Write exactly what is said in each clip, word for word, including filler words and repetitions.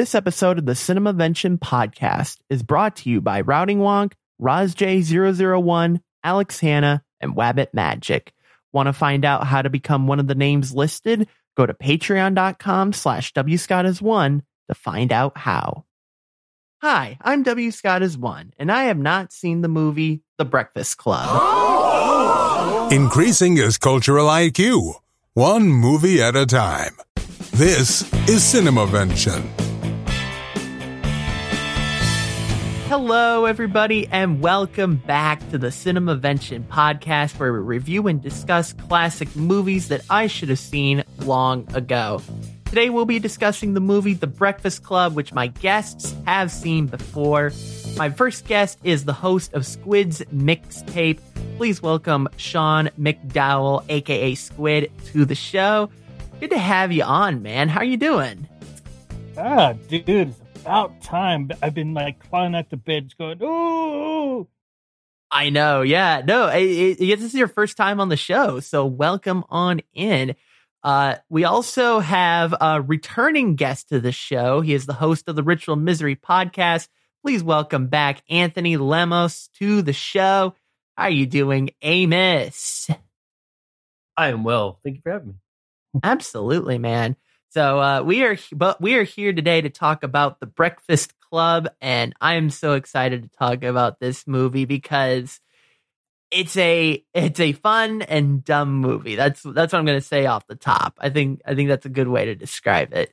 This episode of the CinemaVention podcast is brought to you by Routing Wonk, Roz J zero zero one, Alex Hanna, and Wabbit Magic. Want to find out how to become one of the names listed? Go to patreon.com slash Wscottis1 to find out how. Hi, I'm Wscottis one, and I have not seen the movie The Breakfast Club. Increasing his cultural I Q, one movie at a time. This is CinemaVention. Hello, everybody, and welcome back to the CinemaVention podcast, where we review and discuss classic movies that I should have seen long ago. Today, we'll be discussing the movie The Breakfast Club, which my guests have seen before. My first guest is the host of Squid's Mixtape. Please welcome Sean McDowell, a k a. Squid, to the show. Good to have you on, man. How are you doing? Ah, dude, it's about time. I've been like climbing out the beds going, ooh. I know. Yeah, no, it, it, it, this is your first time on the show. So welcome on in. Uh, we also have a returning guest to the show. He is the host of the Ritual Misery podcast. Please welcome back Anthony Lemos to the show. How are you doing, Amos? I am well. Thank you for having me. Absolutely, man. So uh, we are, but we are here today to talk about The Breakfast Club, and I am so excited to talk about this movie because it's a it's a fun and dumb movie. That's that's what I'm going to say off the top. I think I think that's a good way to describe it.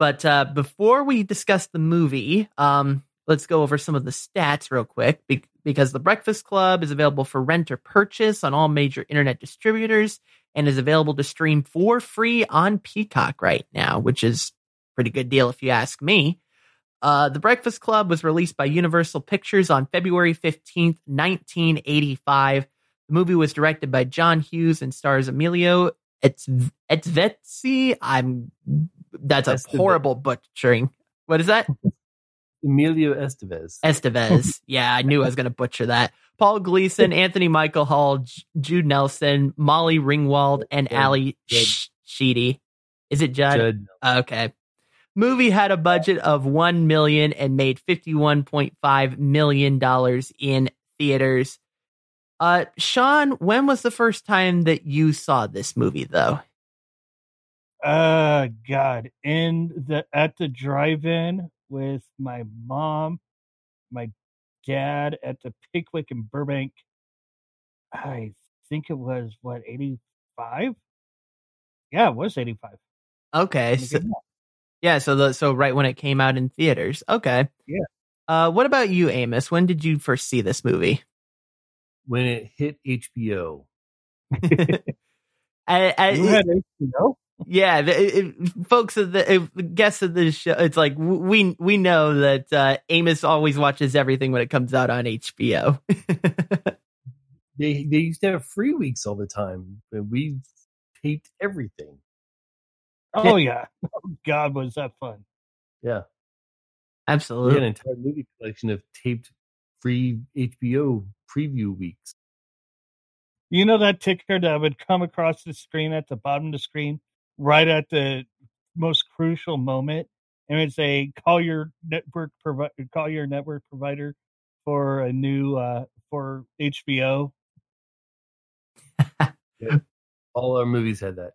But uh, before we discuss the movie, um, let's go over some of the stats real quick be- because The Breakfast Club is available for rent or purchase on all major internet distributors, and is available to stream for free on Peacock right now, which is a pretty good deal if you ask me. Uh, The Breakfast Club was released by Universal Pictures on February fifteenth, nineteen eighty-five. The movie was directed by John Hughes and stars Emilio Estevez. I'm that's a Estevez. Horrible butchering. What is that? Emilio Estevez. Estevez. Yeah, I knew I was going to butcher that. Paul Gleason, Anthony Michael Hall, J- Judd Nelson, Molly Ringwald, and Judd, Allie Sh- Sheedy. Is it Judd? Judd. Okay. Movie had a budget of one million dollars and made fifty-one point five million dollars in theaters. Uh, Sean, when was the first time that you saw this movie, though? Uh, God. In the at the drive-in with my mom, my dad at the Pickwick in Burbank. I think it was what eighty-five. Yeah, it was eighty-five. Okay, so, yeah. So the so right when it came out in theaters. Okay. Yeah. Uh, what about you, Amos? When did you first see this movie? When it hit H B O. I, I, you had H B O? Yeah, it, it, folks, of the it, guests of this show, it's like we we know that uh, Amos always watches everything when it comes out on H B O. they they used to have free weeks all the time, and we taped everything. Oh yeah, oh, God, was that fun? Yeah, absolutely. We had an entire movie collection of taped free H B O preview weeks. You know that ticker that would come across the screen at the bottom of the screen, right at the most crucial moment, and it's a call your network provider, call your network provider for a new uh, for H B O. Yeah. All our movies had that.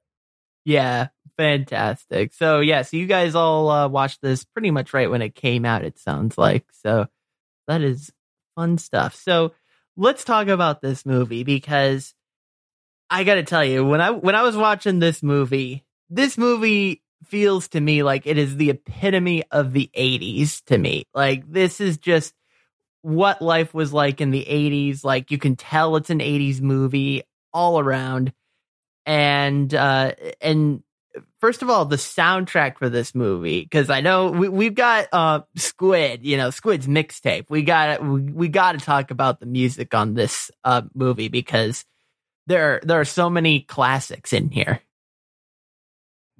Yeah, fantastic. So yeah, so you guys all uh, watched this pretty much right when it came out. It sounds like so that is fun stuff. So let's talk about this movie because I got to tell you, when I when I was watching this movie. This movie feels to me like it is the epitome of the eighties to me. Like, this is just what life was like in the eighties. Like, you can tell it's an eighties movie all around. And uh, and first of all, the soundtrack for this movie, because I know we, we've got uh, Squid, you know, Squid's Mixtape. We got we, we got to talk about the music on this uh, movie because there there are so many classics in here.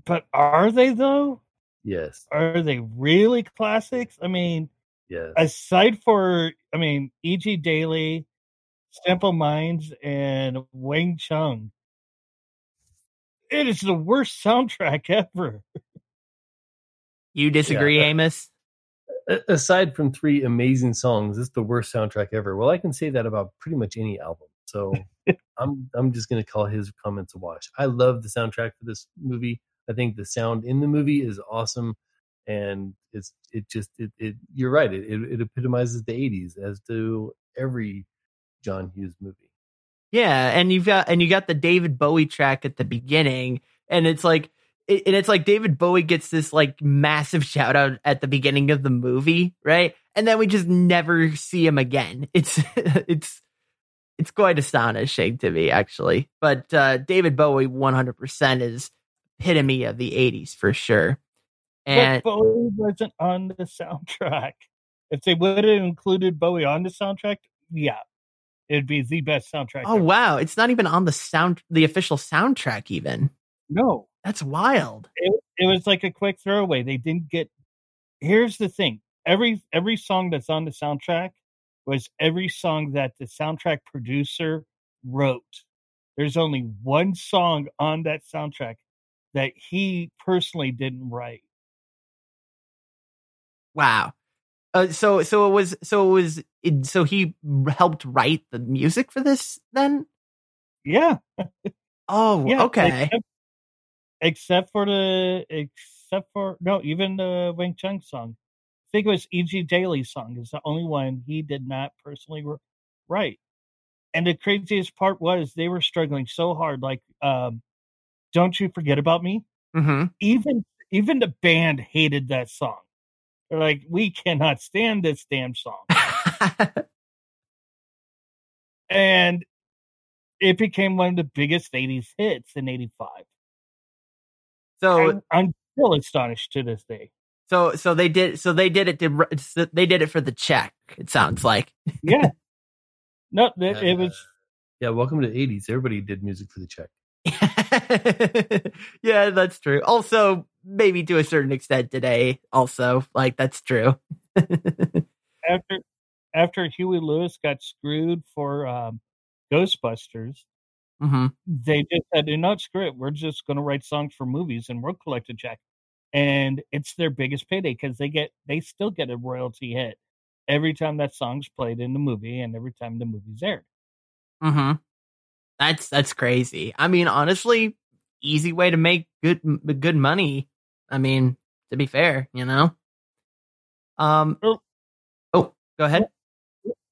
But are they, though? Yes. Are they really classics? I mean, yes. Aside for, I mean, E G Daily, Simple Minds, and Wang Chung, it is the worst soundtrack ever. You disagree, yeah, uh, Amos? Aside from three amazing songs, it's the worst soundtrack ever. Well, I can say that about pretty much any album. So I'm I'm just going to call his comments a wash. I love the soundtrack for this movie. I think the sound in the movie is awesome. And it's it just, it, it you're right. It, it epitomizes the eighties, as do every John Hughes movie. Yeah. And you've got, and you got the David Bowie track at the beginning, and it's like, it, and it's like David Bowie gets this like massive shout out at the beginning of the movie. Right. And then we just never see him again. It's, it's, it's quite astonishing to me, actually. But uh, David Bowie one hundred percent is epitome of the eighties for sure. And but Bowie wasn't on the soundtrack. If they would have included Bowie on the soundtrack, yeah, it'd be the best soundtrack. Oh, ever. Wow. It's not even on the sound, the official soundtrack even. No. That's wild. It, it was like a quick throwaway. They didn't get. Here's the thing. Every every song that's on the soundtrack was every song that the soundtrack producer wrote. There's only one song on that soundtrack that he personally didn't write. Wow. Uh, so so it was so it was it, so he helped write the music for this then? Yeah. Oh, yeah, okay. Except, except for the except for no, even the Wang Chung song. I think it was E G Daily song is the only one he did not personally write. And the craziest part was they were struggling so hard. Like, um, Don't You Forget About Me? Mm-hmm. Even even the band hated that song. They're like, we cannot stand this damn song. And it became one of the biggest eighties hits in eighty-five. So I'm, I'm still astonished to this day. So, so they did. So they did it. To, they did it for the check. It sounds like. Yeah. No, it, it was. Yeah, welcome to the eighties. Everybody did music for the check. Yeah, that's true. Also, maybe to a certain extent today. Also, like that's true. after, after Huey Lewis got screwed for um, Ghostbusters, mm-hmm. They just said, "No, screw it. We're just going to write songs for movies, and we'll collect a check." And it's their biggest payday because they get they still get a royalty hit every time that song's played in the movie and every time the movie's aired. Mm-hmm. That's that's crazy. I mean, honestly, easy way to make good good money. I mean, to be fair, you know. Um. Well, oh, go ahead.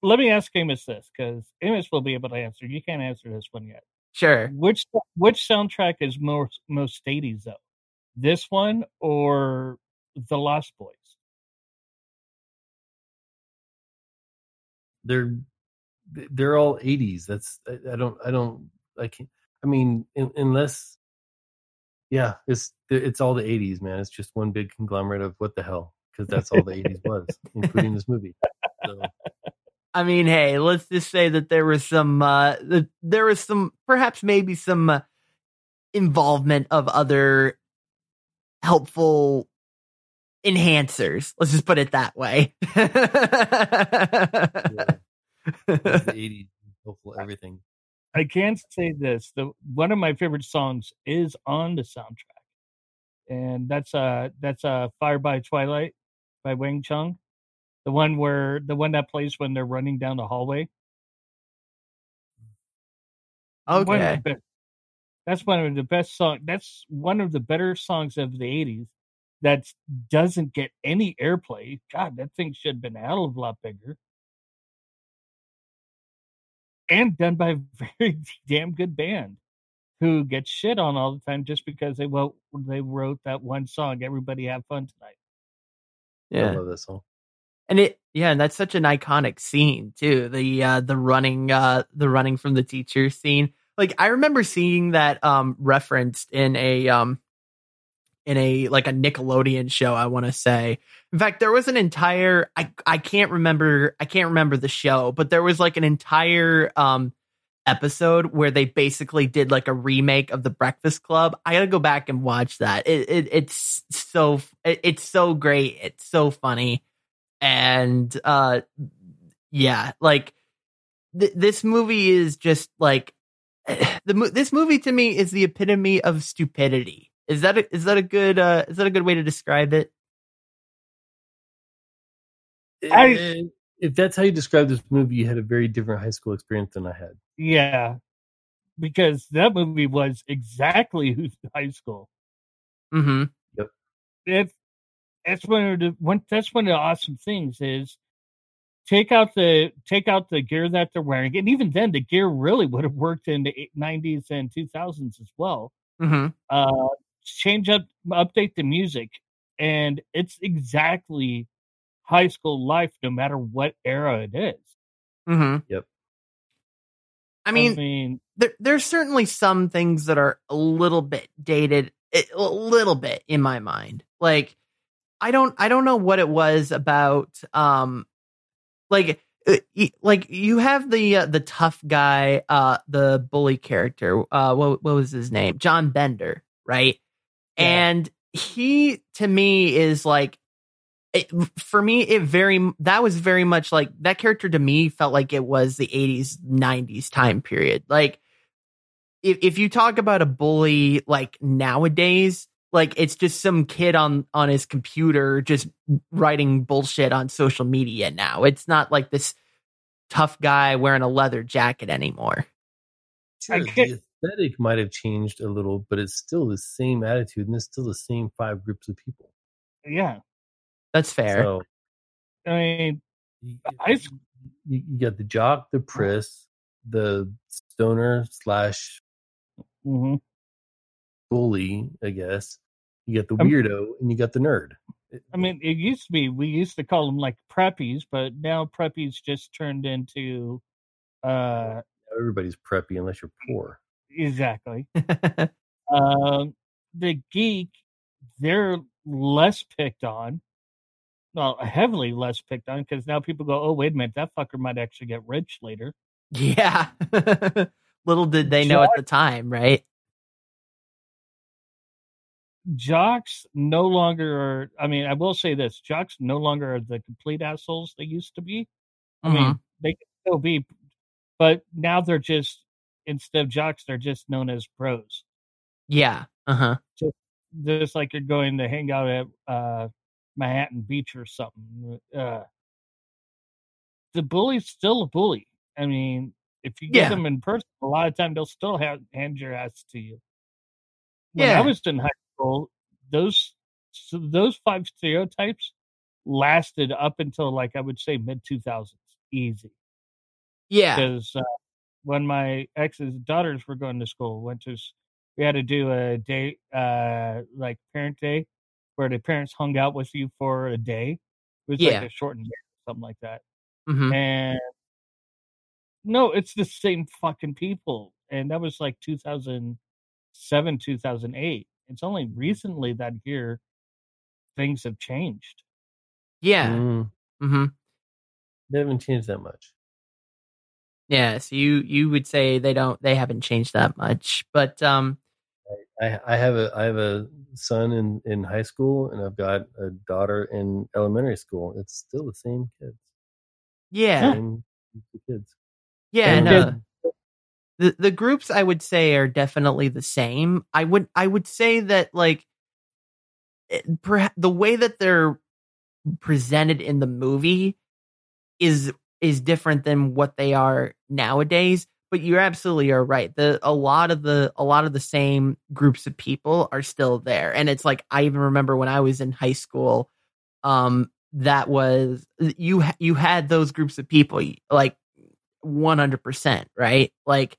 Let me ask Amos this because Amos will be able to answer. You can't answer this one yet. Sure. Which which soundtrack is most most eighties though? This one or The Lost Boys? They're they're all eighties. That's I, I don't I don't I can't. I mean, in, unless yeah, it's it's all the eighties, man. It's just one big conglomerate of what the hell, because that's all the eighties was, including this movie. So. I mean, hey, let's just say that there was some uh, that there was some perhaps maybe some uh, involvement of other helpful enhancers. Let's just put it that way. Yeah. The eighties, helpful everything. I can say this: the one of my favorite songs is on the soundtrack, and that's uh that's uh "Fire by Twilight" by Wang Chung, the one where the one that plays when they're running down the hallway. Okay. That's one of the best songs. That's one of the better songs of the eighties that doesn't get any airplay. God, that thing should have been a hell of a lot bigger. And done by a very damn good band who gets shit on all the time just because they, well, they wrote that one song, Everybody Have Fun Tonight. Yeah. I love that song. And it, yeah, and that's such an iconic scene, too. The, uh, the running, uh, the running from the teacher scene. Like, I remember seeing that um, referenced in a um, in a like a Nickelodeon show, I want to say. In fact, there was an entire I, I can't remember I can't remember the show, but there was like an entire um, episode where they basically did like a remake of The Breakfast Club. I got to go back and watch that. It, it it's so it, it's so great. It's so funny. And uh, yeah, like th- this movie is just like. The this movie to me is the epitome of stupidity. Is that a, is that a good uh, is that a good way to describe it? I, if that's how you describe this movie, you had a very different high school experience than I had. Yeah, because that movie was exactly high school. Mm-hmm. Yep. If, that's one of the one, that's one of the awesome things is take out the take out the gear that they're wearing, and even then, the gear really would have worked in the nineties and two thousands as well. Mm-hmm. Uh, change up, update the music, and it's exactly high school life, no matter what era it is. Mm-hmm. Yep. I mean, I mean there, there's certainly some things that are a little bit dated, a little bit in my mind. Like, I don't, I don't know what it was about. Um, like, like you have the uh, the tough guy, uh, the bully character. Uh, what what was his name? John Bender, right? Yeah. And he, to me, is like. It, for me, it very that was very much like that character to me felt like it was the eighties, nineties time period. Like if, if you talk about a bully like nowadays, like it's just some kid on on his computer just writing bullshit on social media now. It's not like this tough guy wearing a leather jacket anymore. Sure, the aesthetic might have changed a little, but it's still the same attitude and it's still the same five groups of people. Yeah. That's fair. So, I mean, you, I, you got the jock, the priss, the stoner slash mm-hmm. bully, I guess. You got the weirdo, I'm, and you got the nerd. I mean, it used to be, we used to call them like preppies, but now preppies just turned into... Uh, everybody's preppy unless you're poor. Exactly. uh, the geek, they're less picked on. Well, heavily less picked on because now people go, oh, wait a minute, that fucker might actually get rich later. Yeah. Little did they Jock, know at the time, right? Jocks no longer are, I mean, I will say this, jocks no longer are the complete assholes they used to be. I mm-hmm. mean, they can still be, but now they're just, instead of jocks, they're just known as bros. Yeah. Uh-huh. So just like you're going to hang out at, uh, Manhattan Beach or something. Uh, the bully's still a bully. I mean, if you get yeah. them in person, a lot of time they'll still have, hand your ass to you. When yeah. I was in high school, those so those five stereotypes lasted up until like I would say mid two thousands, easy. Yeah, because uh, when my ex's daughters were going to school, went to we had to do a day uh, like parent day. Where the parents hung out with you for a day. It was yeah. like a shortened day or something like that. Mm-hmm. And no, it's the same fucking people. And that was like two thousand seven, two thousand eight. It's only recently that here things have changed. Yeah. Mm-hmm. They haven't changed that much. Yeah. So you, you would say they don't, they haven't changed that much, but, um, I, I have a I have a son in, in high school and I've got a daughter in elementary school. It's still the same kids. Yeah. Same kids. Yeah, same no. Kids. The the groups I would say are definitely the same. I would I would say that like it, perha- the way that they're presented in the movie is is different than what they are nowadays. But you absolutely are right. The a lot of the a lot of the same groups of people are still there, and it's like I even remember when I was in high school, um, that was you you had those groups of people like one hundred percent, right? Like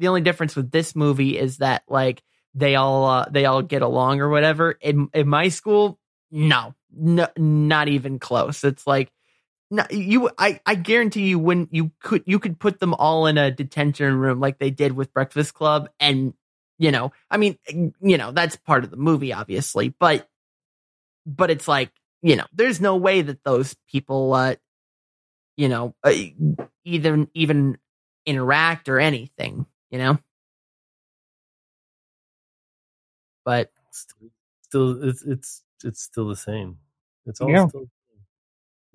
the only difference with this movie is that like they all uh, they all get along or whatever. In in my school, no, no, not even close. It's like. No, you, I, I guarantee you when you could you could put them all in a detention room like they did with Breakfast Club, and you know, I mean, you know, that's part of the movie, obviously, but but it's like you know, there's no way that those people, uh, you know, uh, either even interact or anything, you know. But still, it's it's it's still the same. It's all yeah. still.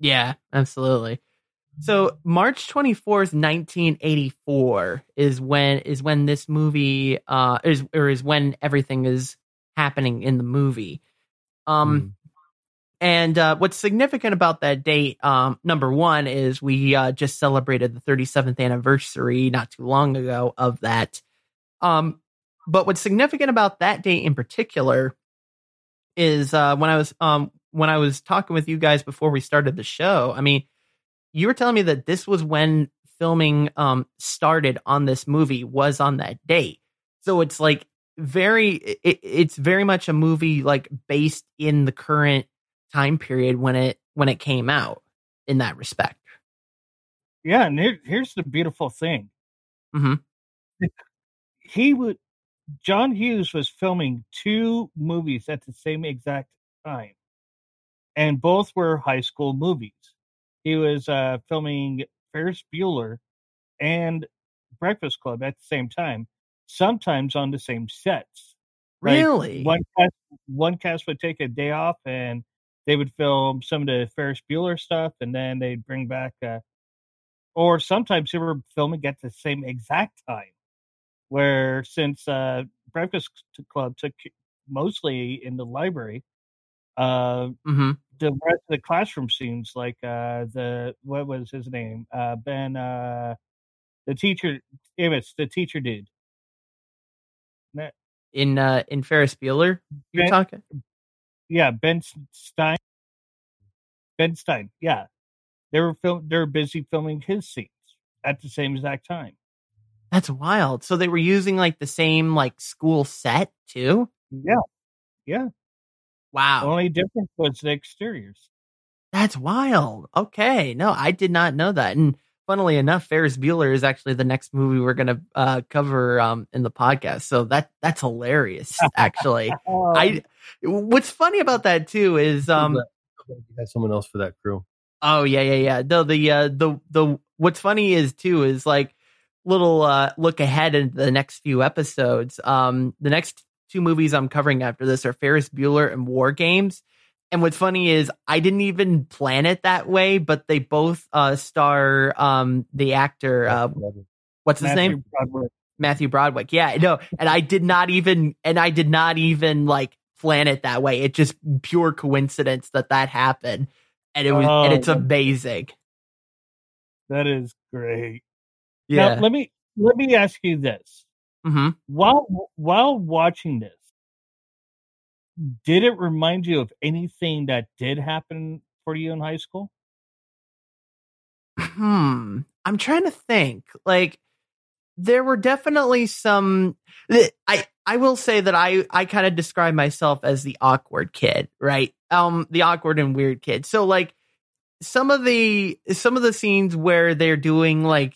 Yeah, absolutely. So March twenty-fourth, nineteen eighty-four is when is when this movie uh is or is when everything is happening in the movie. Um mm. And uh, what's significant about that date, um, number one, is we uh, just celebrated the thirty-seventh anniversary not too long ago of that. Um, but what's significant about that date in particular is uh, when I was um, when I was talking with you guys before we started the show, I mean, you were telling me that this was when filming um, started on this movie, was on that date. So it's like very it, it's very much a movie like based in the current time period when it when it came out in that respect. Yeah, and here, here's the beautiful thing. Mm-hmm. He would John Hughes was filming two movies at the same exact time, and both were high school movies. He was uh, filming Ferris Bueller and Breakfast Club at the same time, sometimes on the same sets. Like, really? One cast, one cast would take a day off and they would film some of the Ferris Bueller stuff, and then they'd bring back, uh, or sometimes they were filming at the same exact time, where since uh, Breakfast Club took mostly in the library, uh, mm-hmm. the rest of the classroom scenes, like uh, the, what was his name? Uh, Ben, uh, the teacher, Amos, the teacher dude. In, uh, in Ferris Bueller, you're Ben, talking? Yeah, Ben Stein. Ben Stein, yeah. They were film- they were busy filming his scenes at the same exact time. That's wild. So they were using like the same like school set too? Yeah. Yeah. Wow. The only difference was the exteriors. That's wild. Okay. No, I did not know that. And funnily enough, Ferris Bueller is actually the next movie we're going to uh, cover um, in the podcast. So that that's hilarious, actually. um, I. What's funny about that, too, is um, you had someone else for that crew. Oh, yeah, yeah, yeah. No, the uh, the the what's funny is, too, is like little uh, look ahead into the next few episodes. Um, the next two movies I'm covering after this are Ferris Bueller and War Games. And what's funny is I didn't even plan it that way, but they both uh, star um, the actor. Uh, what's his Matthew name? Broderick. Matthew Broderick. Yeah, no. And I did not even and I did not even like plan it that way. It just pure coincidence that that happened. And it was oh, and it's amazing. That is great. Yeah. Now, let me let me ask you this. Mm-hmm. While while watching this, did it remind you of anything that did happen for you in high school? Hmm. I'm trying to think. Like, there were definitely some. I I will say that I I kind of describe myself as the awkward kid, right? Um, the awkward and weird kid. So like some of the some of the scenes where they're doing like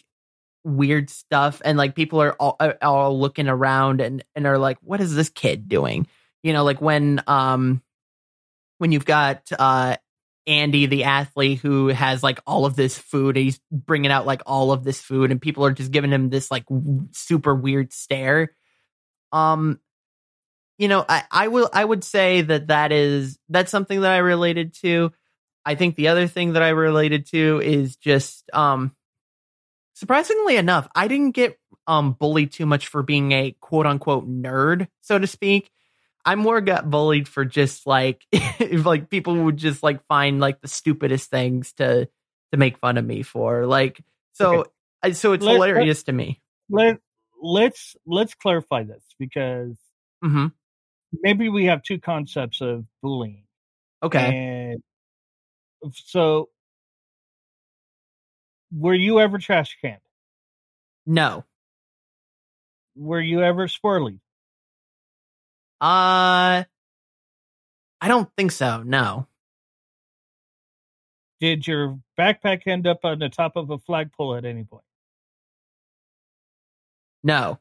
weird stuff and like people are all, are all looking around and and are like, what is this kid doing? You know, like when um when you've got uh Andy the athlete who has like all of this food, he's bringing out like all of this food and people are just giving him this like w- super weird stare. Um you know, I I will I would say that that is that's something that I related to. I think the other thing that I related to is just um surprisingly enough, I didn't get um bullied too much for being a quote unquote nerd, so to speak. I more got bullied for just like like people would just like find like the stupidest things to to make fun of me for, like, so okay. I, so it's let, hilarious let, to me. Let let's let's clarify this because mm-hmm. maybe we have two concepts of bullying. Okay. And so were you ever trash canned? No. Were you ever swirly? Uh, I don't think so. No. Did your backpack end up on the top of a flagpole at any point? No.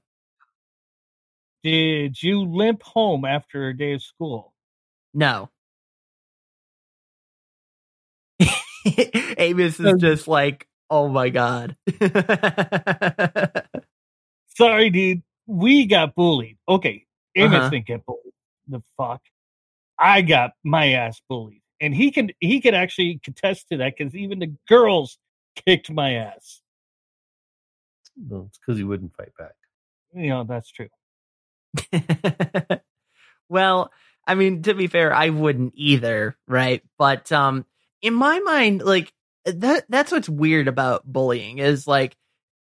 Did you limp home after a day of school? No. Amos is just like, oh my God. Sorry, dude. We got bullied. Okay. Amos uh-huh. didn't get bullied. The fuck, I got my ass bullied, and he can he can actually contest to that because even the girls kicked my ass. Well, it's because he wouldn't fight back. You know, that's true. Well, I mean, to be fair, I wouldn't either, right? But um, in my mind, like, that that's what's weird about bullying is, like,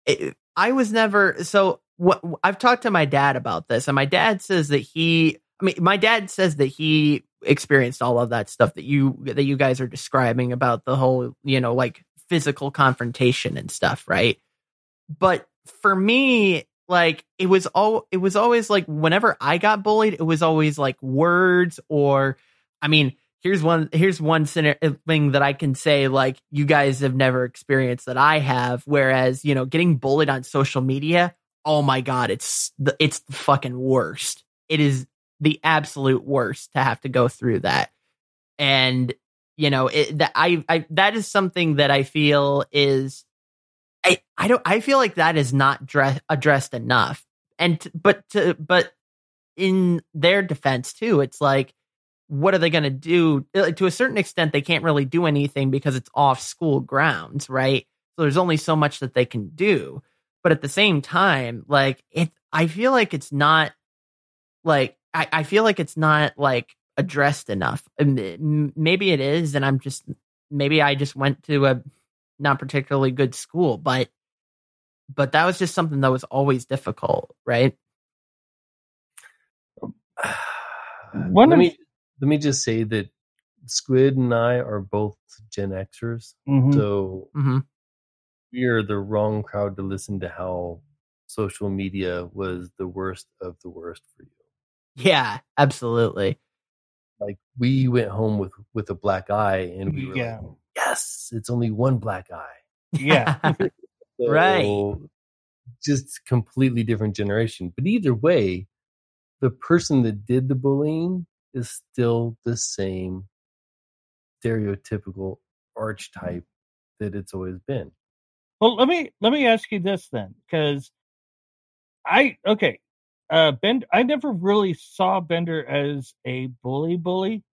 it, I was never... So what, I've talked to my dad about this, and my dad says that he... I mean, my dad says that he experienced all of that stuff that you that you guys are describing about the whole, you know, like, physical confrontation and stuff, right? But for me... Like it was all it was always like whenever I got bullied, it was always like words or I mean, here's one here's one thing that I can say, like, you guys have never experienced that I have. Whereas, you know, getting bullied on social media. Oh, my God, it's the, it's the fucking worst. It is the absolute worst to have to go through that. And, you know, it, that I, I that is something that I feel is. I, I don't I feel like that is not dress, addressed enough. And t- but to, but in their defense, too, it's like, what are they going to do? To a certain extent, they can't really do anything because it's off school grounds. Right. So there's only so much that they can do. But at the same time, like it, I feel like it's not like I, I feel like it's not like addressed enough. Maybe it is. And I'm just maybe I just went to a. not particularly good school, but but that was just something that was always difficult, right? One let of, me let me just say that Squid and I are both Gen Xers, mm-hmm. so mm-hmm. we are the wrong crowd to listen to how social media was the worst of the worst for you. Yeah, absolutely. Like we went home with with a black eye, and we were yeah. like, yes, it's only one black eye. Yeah. So, right. Just completely different generation. But either way, the person that did the bullying is still the same stereotypical archetype that it's always been. Well, let me let me ask you this then, because I okay, uh, Bend. I never really saw Bender as a bully bully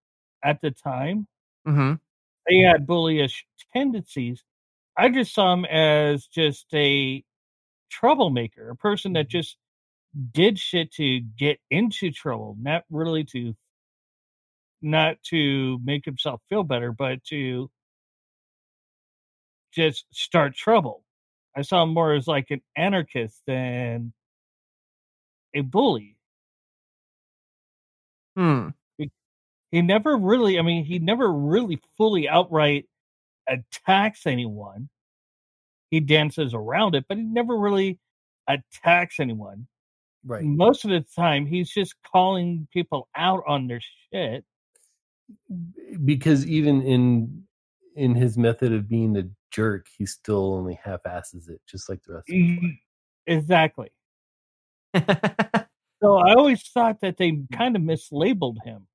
at the time. Mm-hmm. They had bullyish tendencies. I just saw him as just a troublemaker, a person that just did shit to get into trouble, not really to, not to make himself feel better, but to just start trouble. I saw him more as like an anarchist than a bully. Hmm. He never really, I mean, he never really fully outright attacks anyone. He dances around it, but he never really attacks anyone. Right. Most of the time, he's just calling people out on their shit. Because even in in his method of being a jerk, he still only half-asses it, just like the rest of them. Exactly. So I always thought that they kind of mislabeled him.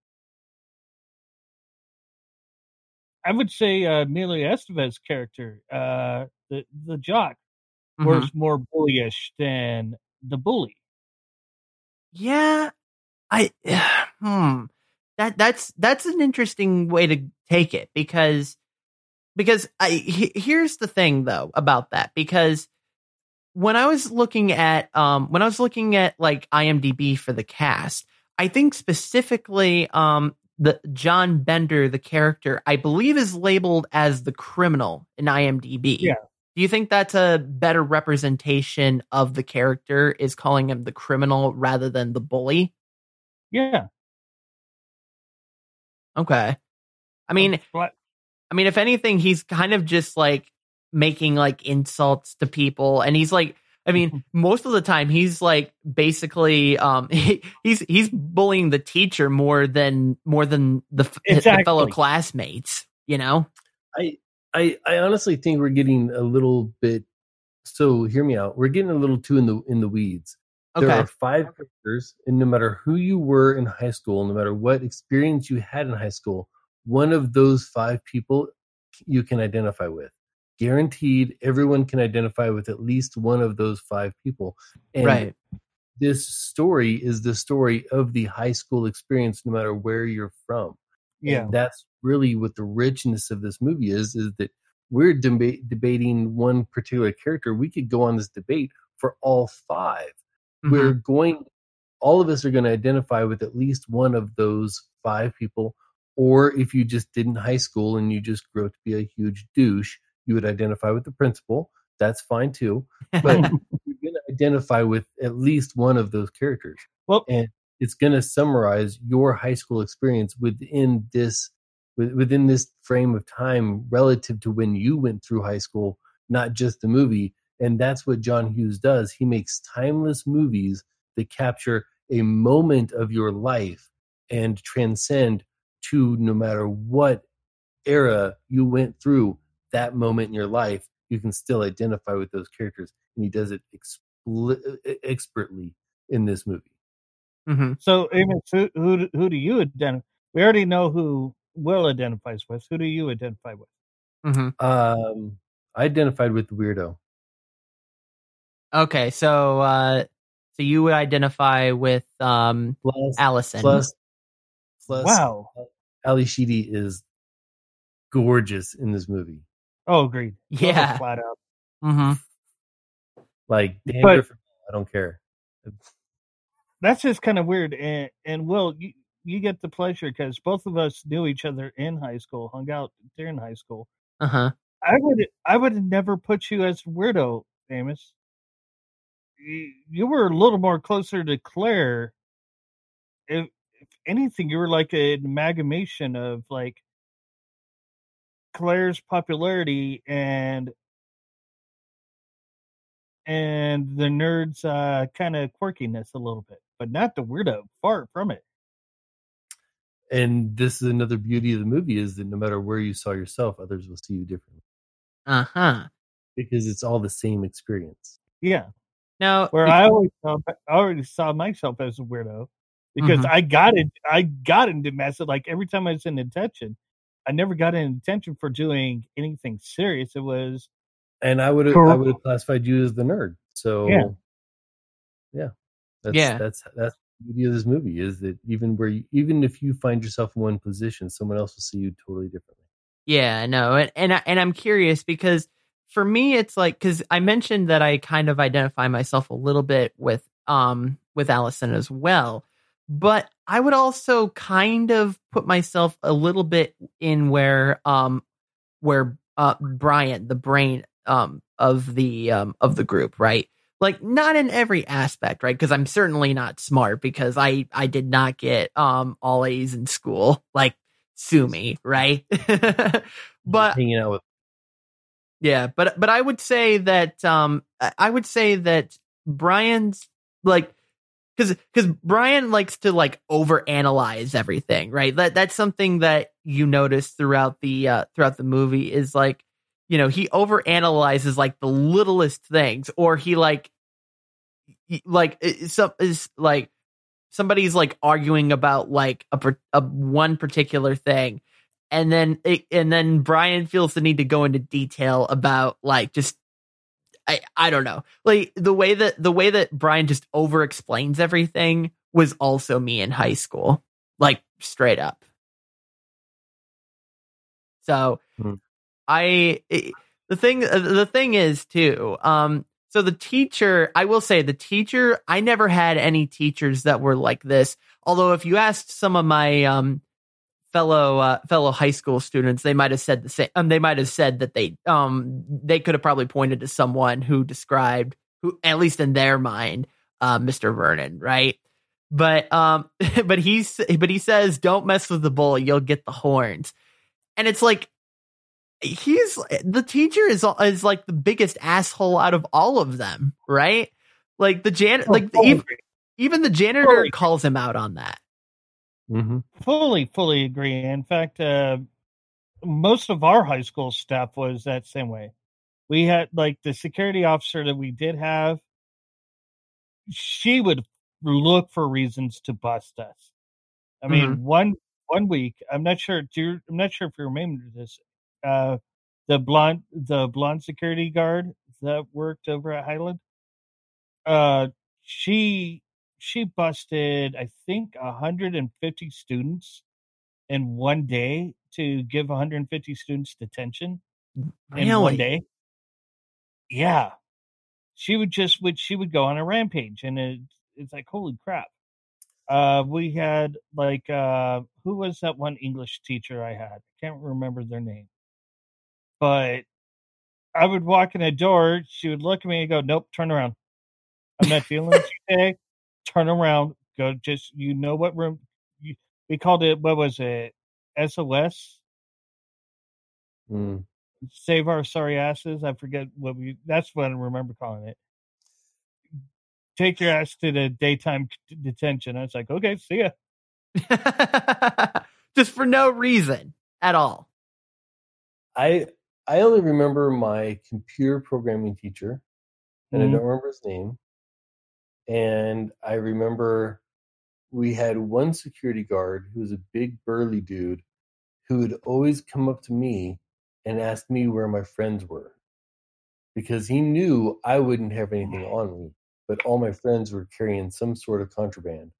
I would say uh, Emilio Estevez's character, uh, the the jock, mm-hmm. was more bullyish than the bully. Yeah, I hmm that that's that's an interesting way to take it because because I he, here's the thing though about that because when I was looking at um when I was looking at like IMDb for the cast, I think specifically um. The John Bender, the character, I believe is labeled as the criminal in IMDb. Yeah. Do you think that's a better representation of the character is calling him the criminal rather than the bully? Yeah. Okay. I mean, what? I mean, if anything, he's kind of just like making like insults to people. And he's like, I mean, most of the time he's like basically um, he, he's he's bullying the teacher more than more than the, exactly. the fellow classmates. You know, I, I I honestly think we're getting a little bit. So hear me out. We're getting a little too in the in the weeds. Okay. There are five characters, and no matter who you were in high school, no matter what experience you had in high school, one of those five people you can identify with. Guaranteed, everyone can identify with at least one of those five people. And right. This story is the story of the high school experience, no matter where you're from. Yeah, and that's really what the richness of this movie is, is that we're deba- debating one particular character. We could go on this debate for all five. Mm-hmm. We're going all of us are going to identify with at least one of those five people. Or if you just did in high school and you just grew up to be a huge douche, you would identify with the principal. That's fine too. But you're going to identify with at least one of those characters. Well, and it's going to summarize your high school experience within this within this frame of time relative to when you went through high school, not just the movie. And that's what John Hughes does. He makes timeless movies that capture a moment of your life and transcend to no matter what era you went through that moment in your life, you can still identify with those characters. And he does it expli- expertly in this movie. Mm-hmm. So who, who, who do you identify? We already know who Will identifies with. Who do you identify with? Mm-hmm. Um, I identified with the weirdo. Okay, so uh, so you would identify with um, plus, Allison. Plus, plus, wow, Allie Sheedy is gorgeous in this movie. Oh, agreed. Yeah, flat out. Mm-hmm. Like, damn, but, I don't care. That's just kind of weird. And and Will, you, you get the pleasure because both of us knew each other in high school, hung out during high school. Uh huh. I would I would never put you as weirdo, Amos. You were a little more closer to Claire. If, if anything, you were like an amalgamation of like Claire's popularity and and the nerd's uh, kind of quirkiness a little bit, but not the weirdo. Far from it. And this is another beauty of the movie is that no matter where you saw yourself, others will see you differently. Uh huh. Because it's all the same experience. Yeah. Now, where because, I always saw, I already saw myself as a weirdo because mm-hmm. I got it. I got into mess. Like every time I was in detention, I never got in detention for doing anything serious. It was, and I would have, I would have classified you as the nerd. So, yeah, yeah, that's, yeah. that's that's the beauty of this movie is that even where you, even if you find yourself in one position, someone else will see you totally differently. Yeah, no, and and, I, and I'm curious because. For me, it's like because I mentioned that I kind of identify myself a little bit with um with Allison as well, but I would also kind of put myself a little bit in where um where uh Bryant, the brain um of the um of the group, right? Like not in every aspect, right? Because I'm certainly not smart because I I did not get um all A's in school, like sue me, right? But hanging out with. Yeah, but but I would say that um I would say that Brian's like because because Brian likes to like overanalyze everything, right? That that's something that you notice throughout the uh, throughout the movie is like you know he overanalyzes like the littlest things, or he like like some is like somebody's like arguing about like a, a one particular thing. And then it, and then Brian feels the need to go into detail about like just I, I don't know like the way that the way that Brian just over explains everything was also me in high school, like straight up. So mm-hmm. I it, the thing the thing is, too. Um, so the teacher I will say the teacher I never had any teachers that were like this, although if you asked some of my um. fellow uh, fellow high school students, they might have said the same. Um, they might have said that they um they could have probably pointed to someone who described who, at least in their mind, uh, Mister Vernon, right? But um, but he's but he says, "Don't mess with the bull; you'll get the horns." And it's like he's the teacher is is like the biggest asshole out of all of them, right? Like the jan oh, like the, even, even the janitor oh. calls him out on that. Mm-hmm. Fully, fully agree. In fact, uh, most of our high school staff was that same way. We had like the security officer that we did have. She would look for reasons to bust us. I mm-hmm. mean, one one week, I'm not sure. Do you, I'm not sure if you remember this. Uh, the blonde, the blonde security guard that worked over at Highland. Uh, she. She busted, I think, one hundred fifty students in one day to give one hundred fifty students detention really? in one day. Yeah, she would just would she would go on a rampage, and it, it's like holy crap. Uh, we had like uh, who was that one English teacher I had? I can't remember their name, but I would walk in a door. She would look at me and go, "Nope, turn around. I'm not feeling it today. Turn around. Go. Just you know what room you, we called it? What was it? S O S. Mm. Save our sorry asses. I forget what we. That's what I remember calling it. Take your ass to the daytime detention. I was like, okay, see ya. Just for no reason at all. I I only remember my computer programming teacher, and mm-hmm. I don't remember his name. And I remember we had one security guard who was a big burly dude who would always come up to me and ask me where my friends were because he knew I wouldn't have anything on me. But all my friends were carrying some sort of contraband.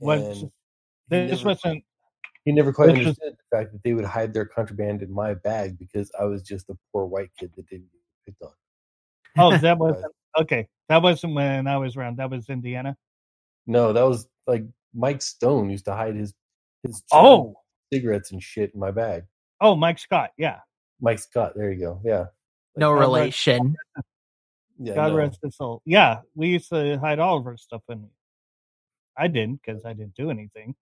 This never, wasn't. He never quite understood was, the fact that they would hide their contraband in my bag because I was just a poor white kid that didn't get picked on. Oh, that wasn't okay. That wasn't when I was around. That was Indiana. No, that was like Mike Stone used to hide his his oh. cigarettes and shit in my bag. Oh, Mike Scott, yeah. Mike Scott, there you go. Yeah. Like, no relation. Like, Yeah, God no. rest his soul. Yeah, we used to hide all of our stuff, and I didn't because I didn't do anything.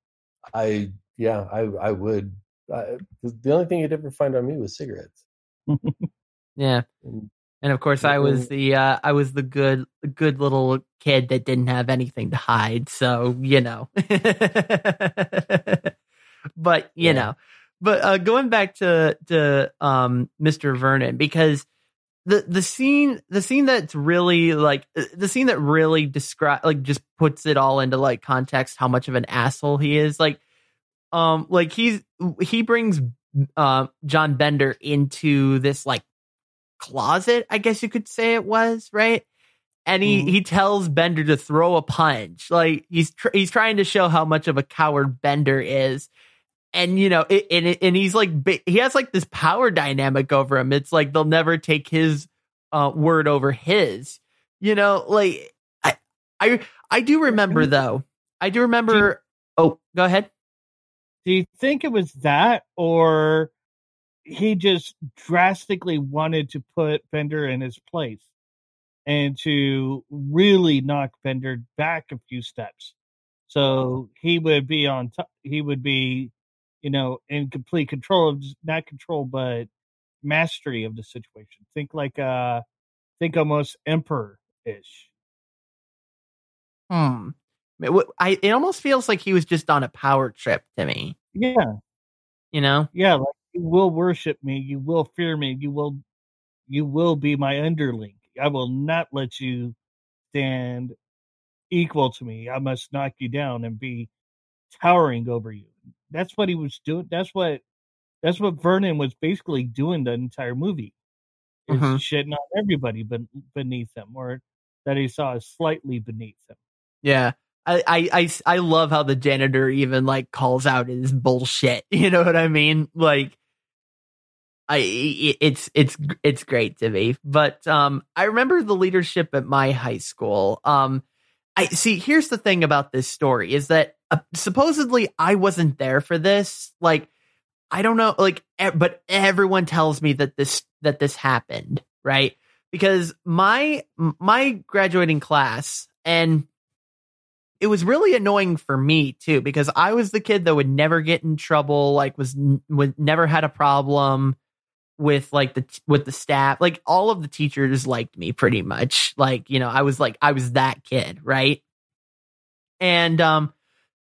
I yeah, I I would. I, the only thing you'd ever find on me was cigarettes. yeah, and, and of course I was the uh, I was the good good little kid that didn't have anything to hide. So you know, but you yeah. know, but uh, going back to to um, Mister Vernon because. The the scene the scene that's really like the scene that really describe like just puts it all into like context how much of an asshole he is like um like he's he brings uh, John Bender into this like closet, I guess you could say it was, right, and he, mm-hmm. he tells Bender to throw a punch, like he's tr- he's trying to show how much of a coward Bender is. And, you know, it, and, and he's like, he has like this power dynamic over him. It's like they'll never take his uh, word over his, you know, like I I, I do remember, though. I do remember. Do, oh, go ahead. Do you think it was that or he just drastically wanted to put Bender in his place and to really knock Bender back a few steps? So he would be on top. He would be. You know, in complete control of not control, but mastery of the situation. Think like, uh, think almost emperor ish. Hmm. It, I, it almost feels like he was just on a power trip to me. Yeah. You know? Yeah. Like, you will worship me. You will fear me. You will, you will be my underling. I will not let you stand equal to me. I must knock you down and be towering over you. That's what he was doing. That's what that's what Vernon was basically doing the entire movie. Is mm-hmm. shitting on everybody ben, beneath him, or that he saw as slightly beneath him. Yeah, I, I, I, I love how the janitor even like calls out his bullshit. You know what I mean? Like, I it's it's it's great to me. But um, I remember the leadership at my high school. Um, I see. Here's the thing about this story is that. Uh, supposedly I wasn't there for this. Like, I don't know, like, e- but everyone tells me that this, that this happened, right? Because my, my graduating class, and it was really annoying for me too, because I was the kid that would never get in trouble. Like was, would never had a problem with like the, with the staff, like all of the teachers liked me pretty much. Like, you know, I was like, I was that kid. Right. And, um,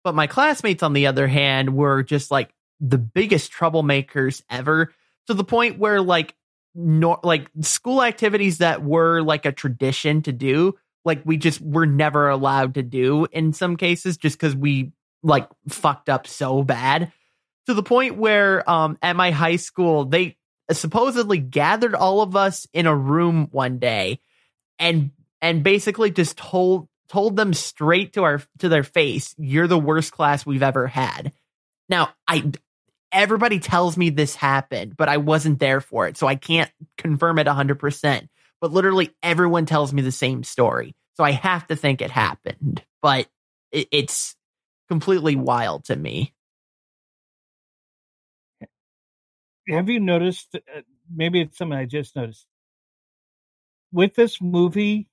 but my classmates, on the other hand, were just like the biggest troublemakers ever, to the point where like no, like school activities that were like a tradition to do, like we just were never allowed to do in some cases just because we like fucked up so bad, to the point where um, at my high school, they supposedly gathered all of us in a room one day and and basically just told told them straight to our to their face, you're the worst class we've ever had. Now, I everybody tells me this happened, but I wasn't there for it, so I can't confirm it one hundred percent. But literally everyone tells me the same story, so I have to think it happened. But it, it's completely wild to me. Have you noticed, uh, maybe it's something I just noticed, with this movie,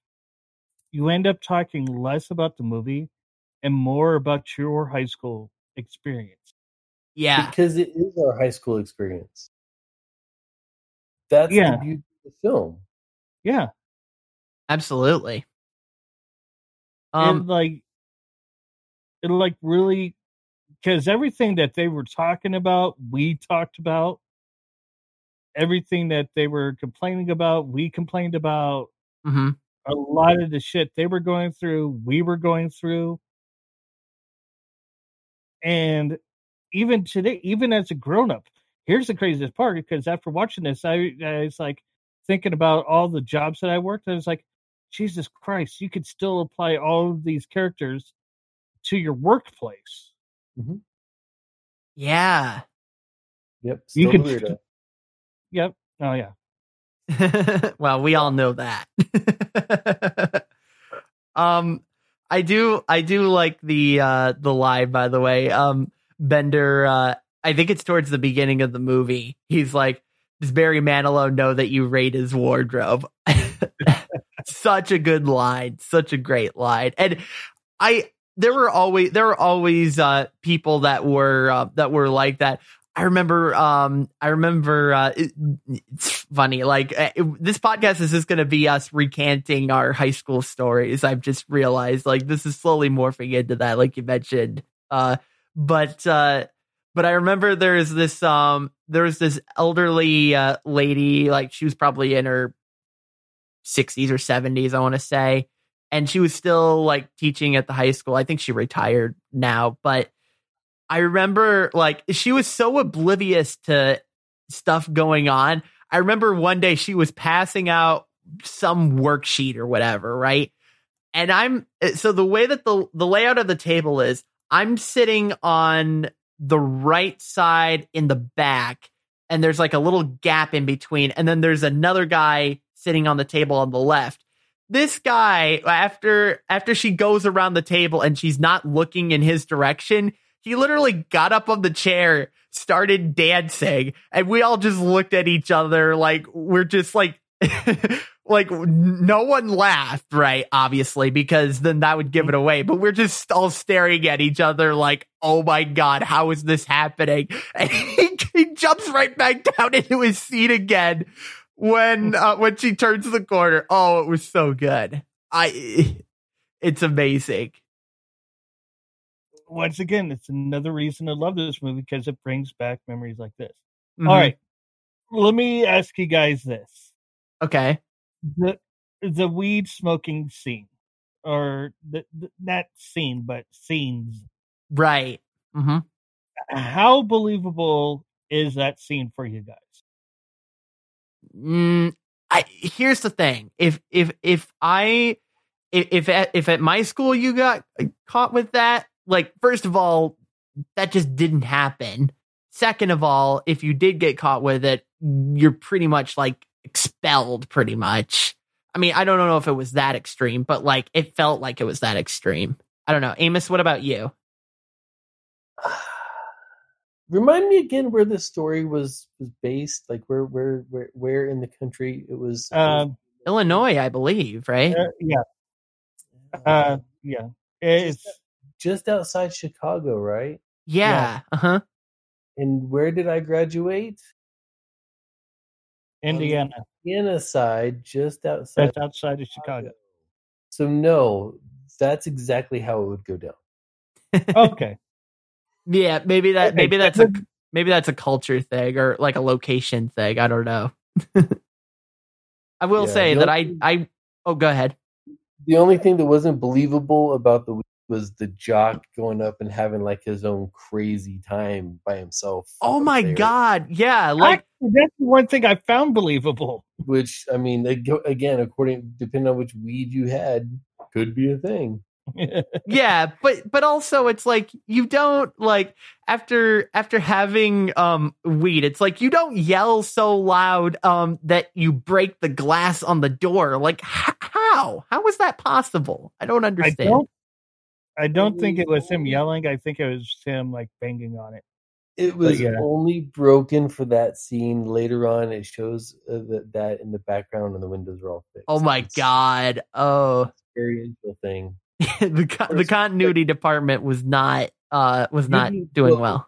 you end up talking less about the movie and more about your high school experience. Yeah. Because it is our high school experience. That's yeah. the beauty of the film. Yeah. Absolutely. Um, and like, it like really, because everything that they were talking about, we talked about. Everything that they were complaining about, we complained about. Mm-hmm. A lot of the shit they were going through, we were going through. And even today, even as a grown-up, here's the craziest part, because after watching this, I, I was like thinking about all the jobs that I worked. I was like, Jesus Christ, you could still apply all of these characters to your workplace. Mm-hmm. Yeah. Yep. Still you could. St- yep. Oh yeah. Well, we all know that. um, I do. I do like the uh, the lie. By the way, um, Bender. Uh, I think it's towards the beginning of the movie. He's like, "Does Barry Manilow know that you raid his wardrobe?" Such a good line. Such a great line. And I. There were always there were always uh, people that were uh, that were like that. I remember. Um, I remember. Uh, it, it's funny. Like it, this podcast is just going to be us recanting our high school stories. I've just realized like this is slowly morphing into that, like you mentioned. Uh, but uh, but I remember there is this um, there was this elderly uh, lady. Like she was probably in her sixties or seventies, I want to say. And she was still like teaching at the high school. I think she retired now, but I remember like she was so oblivious to stuff going on. I remember one day she was passing out some worksheet or whatever, right? And I'm so the way that the the layout of the table is, I'm sitting on the right side in the back, and there's like a little gap in between, and then there's another guy sitting on the table on the left. This guy, after after she goes around the table and she's not looking in his direction, he literally got up on the chair, started dancing, and we all just looked at each other like we're just like like no one laughed, right? Obviously, because then that would give it away. But we're just all staring at each other like, oh my God, how is this happening? And he, he jumps right back down into his seat again. When uh, when she turns the corner, oh, it was so good. I, it's amazing. Once again, it's another reason I love this movie because it brings back memories like this. Mm-hmm. All right, let me ask you guys this. Okay, the the weed smoking scene, or the, the, not scene, but scenes. Right. Mm-hmm. How believable is that scene for you guys? Mm, I, here's the thing. If if if I if if at, if at my school you got caught with that, like first of all, that just didn't happen. Second of all, if you did get caught with it, you're pretty much like expelled, pretty much. I mean, I don't know if it was that extreme, but like it felt like it was that extreme. I don't know. Amos, what about you? Remind me again where this story was, was based, like where, where where where in the country it was. Uh, Illinois, I believe, right? Uh, yeah, uh, yeah. It's just, just outside Chicago, right? Yeah. yeah. Uh huh. And where did I graduate? Indiana. On the Indiana side, just outside. That's outside of Chicago. Chicago. So no, that's exactly how it would go down. Okay. Yeah, maybe that maybe that's a maybe that's a culture thing or like a location thing. I don't know. I will yeah, say that I, I oh go ahead. The only thing that wasn't believable about the week was the jock going up and having like his own crazy time by himself. Oh my there. God. Yeah, like actually, that's the one thing I found believable. Which I mean again, according depending on which weed you had, could be a thing. Yeah, but but also it's like you don't like after after having um weed, it's like you don't yell so loud um that you break the glass on the door. Like how how is that possible? I don't understand. I don't, I don't think it was him yelling. I think it was him like banging on it. It was yeah. only broken for that scene. Later on, it shows uh, the, that in the background and the windows are all fixed. Oh my it's, god! Oh, it's a very interesting thing. the co- the continuity department was not uh was not doing well. well.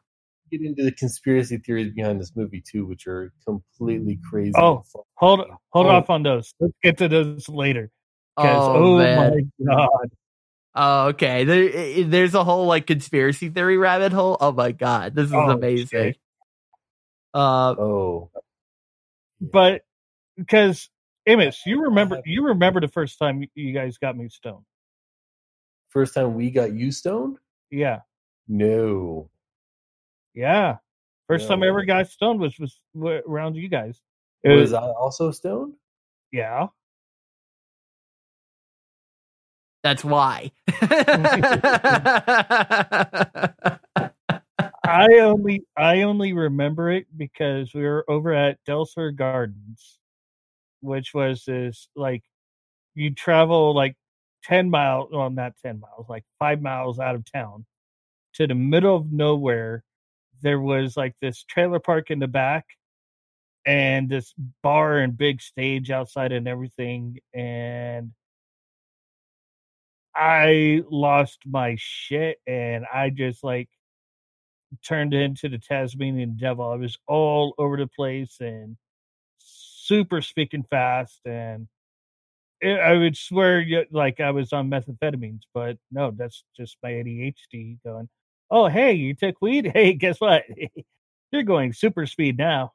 Get into the conspiracy theories behind this movie too, which are completely crazy. Oh, hold hold oh. off on those. Let's get to those later. Oh, oh man. my god. Oh, okay. There, there's a whole like conspiracy theory rabbit hole. Oh my god, this is oh, amazing. Uh, oh, but because Amos, you remember, you remember the first time you guys got me stoned. First time we got you stoned? Yeah. No. Yeah. First no. time I ever got stoned was was around you guys. It was, was I also stoned? Yeah. That's why. I only I only remember it because we were over at Delser Gardens, which was this like you travel like ten miles, well not ten miles, like five miles out of town to the middle of nowhere. There was like this trailer park in the back and this bar and big stage outside and everything, and I lost my shit and I just like turned into the Tasmanian devil. I was all over the place and super speaking fast. And it, I would swear like I was on methamphetamines, but no, that's just my A D H D going, oh, hey, you took weed? Hey, guess what? You're going super speed now.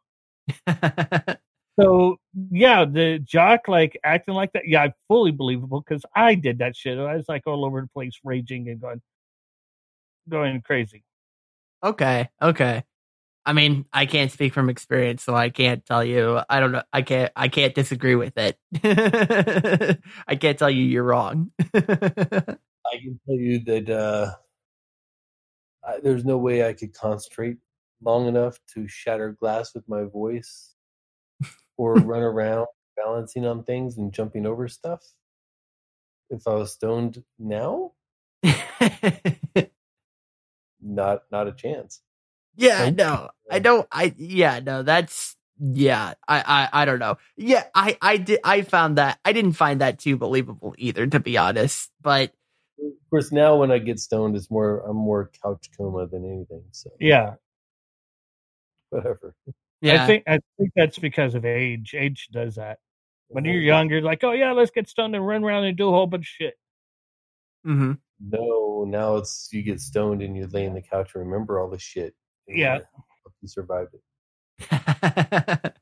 So, yeah, the jock, like, acting like that, yeah, fully believable, because I did that shit. I was, like, all over the place, raging and going going crazy. Okay, okay. I mean, I can't speak from experience, so I can't tell you. I don't know. I can't, I can't disagree with it. I can't tell you you're wrong. I can tell you that uh, I, there's no way I could concentrate long enough to shatter glass with my voice. Or run around balancing on things and jumping over stuff. If I was stoned now, not not a chance. Yeah, so, no, I don't. I yeah, no, that's yeah. I, I I don't know. Yeah, I I did. I found that I didn't find that too believable either, to be honest. But of course, now when I get stoned, it's more I'm more couch coma than anything. So yeah, whatever. Yeah. I think I think that's because of age. Age does that. When you're young, you're like, oh yeah, let's get stoned and run around and do a whole bunch of shit. Mm-hmm. No, now it's you get stoned and you lay on the couch and remember all the shit. Yeah, you survived it.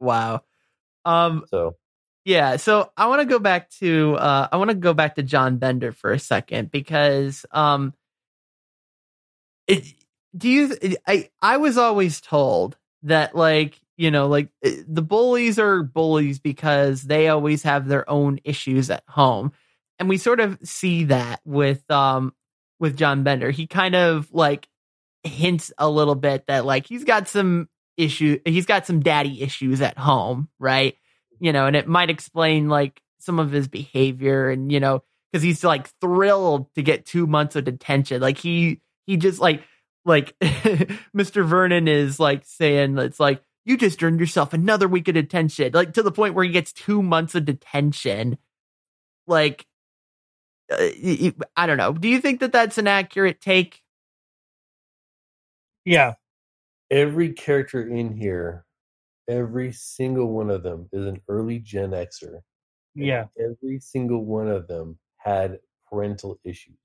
Wow. Um. So. Yeah. So I want to go back to uh, I want to go back to John Bender for a second because um. It, do you? I I was always told. That like, you know, like the bullies are bullies because they always have their own issues at home. And we sort of see that with um with John Bender. He kind of like hints a little bit that like he's got some issue. He's got some daddy issues at home. Right. You know, and it might explain like some of his behavior and, you know, because he's like thrilled to get two months of detention. Like he he just like. Like, Mister Vernon is, like, saying, it's like, you just earned yourself another week of detention. Like, to the point where he gets two months of detention. Like, uh, I don't know. Do you think that that's an accurate take? Yeah. Every character in here, every single one of them is an early Gen Xer. Yeah. Every single one of them had parental issues.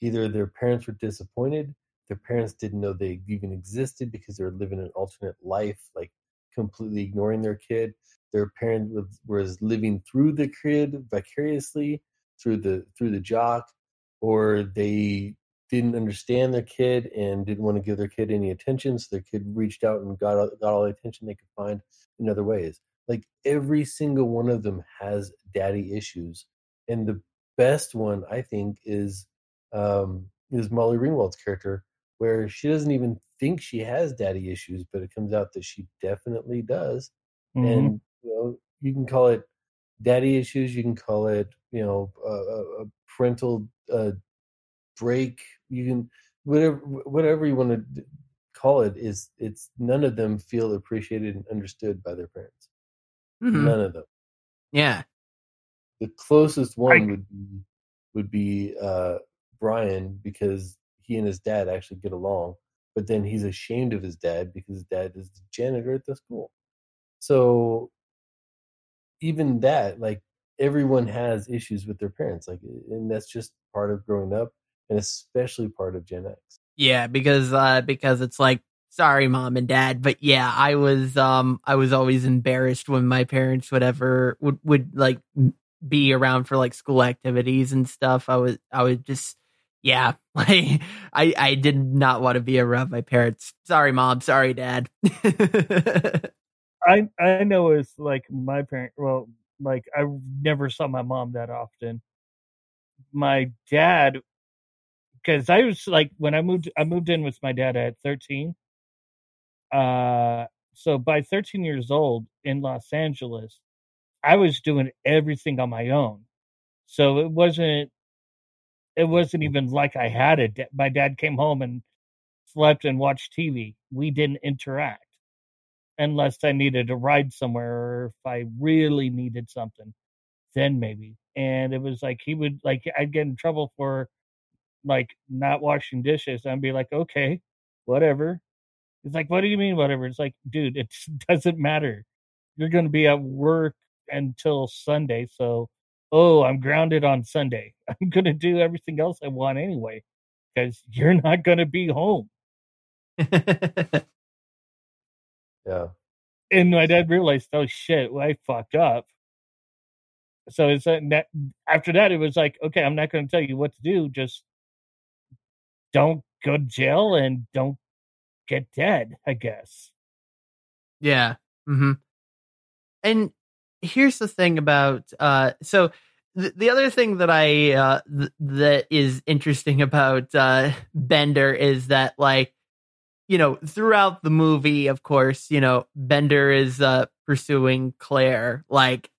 Either their parents were disappointed, their parents didn't know they even existed because they were living an alternate life, like completely ignoring their kid. Their parent was, was living through the kid vicariously through the through the jock, or they didn't understand their kid and didn't want to give their kid any attention, so their kid reached out and got got all the attention they could find in other ways. Like every single one of them has daddy issues, and the best one I think is um, is Molly Ringwald's character. Where she doesn't even think she has daddy issues, but it comes out that she definitely does. Mm-hmm. And you know, you can call it daddy issues, you can call it, you know, a, a parental uh, break, you can whatever whatever you want to call it, is it's none of them feel appreciated and understood by their parents. Mm-hmm. None of them. Yeah. The closest one I... would be would be uh, Brian, because he and his dad actually get along, but then he's ashamed of his dad because his dad is the janitor at the school. So even that, like, everyone has issues with their parents, like, and that's just part of growing up, and especially part of Gen X. Yeah, because uh, because it's like, sorry, mom and dad, but yeah, I was um I was always embarrassed when my parents would ever would would like be around for like school activities and stuff. I was I would just yeah like I I did not want to be around my parents. Sorry, mom. Sorry, dad. I I know it's like my parent. Well, like I never saw my mom that often. My dad. Because I was like, when I moved, I moved in with my dad at thirteen. Uh, so by thirteen years old in Los Angeles, I was doing everything on my own. So it wasn't, it wasn't even like I had it. My dad came home and slept and watched T V. We didn't interact unless I needed a ride somewhere or if I really needed something, then maybe. And it was like, he would like, I'd get in trouble for like not washing dishes. I'd be like, okay, whatever. It's like, what do you mean, whatever? It's like, dude, it doesn't matter. You're going to be at work until Sunday. So, oh, I'm grounded on Sunday. I'm going to do everything else I want anyway, because you're not going to be home. Yeah. And my dad realized, oh shit, well, I fucked up. So it's that, that after that, it was like, okay, I'm not going to tell you what to do. Just don't go to jail and don't get dead, I guess. Yeah. Mm-hmm. And here's the thing about, uh, so th- the other thing that I, uh, th- that is interesting about uh, Bender is that, like, you know, throughout the movie, of course, you know, Bender is uh, pursuing Claire, like,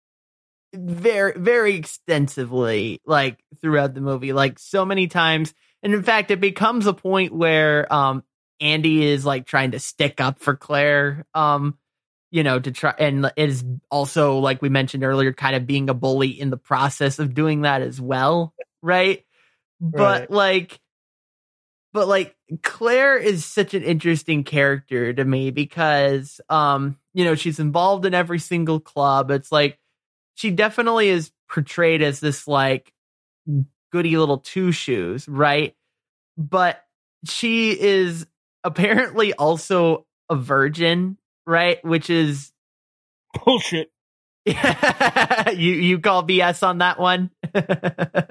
very, very extensively, like, throughout the movie, like, so many times. And in fact, it becomes a point where um, Andy is like trying to stick up for Claire, um, you know, to try, and is also, like we mentioned earlier, kind of being a bully in the process of doing that as well, right? Right. But like, but like Claire is such an interesting character to me because, um, you know, she's involved in every single club. It's like she definitely is portrayed as this like goody little two shoes, right? But she is apparently also a virgin, right? Which is bullshit. you you call B S on that one?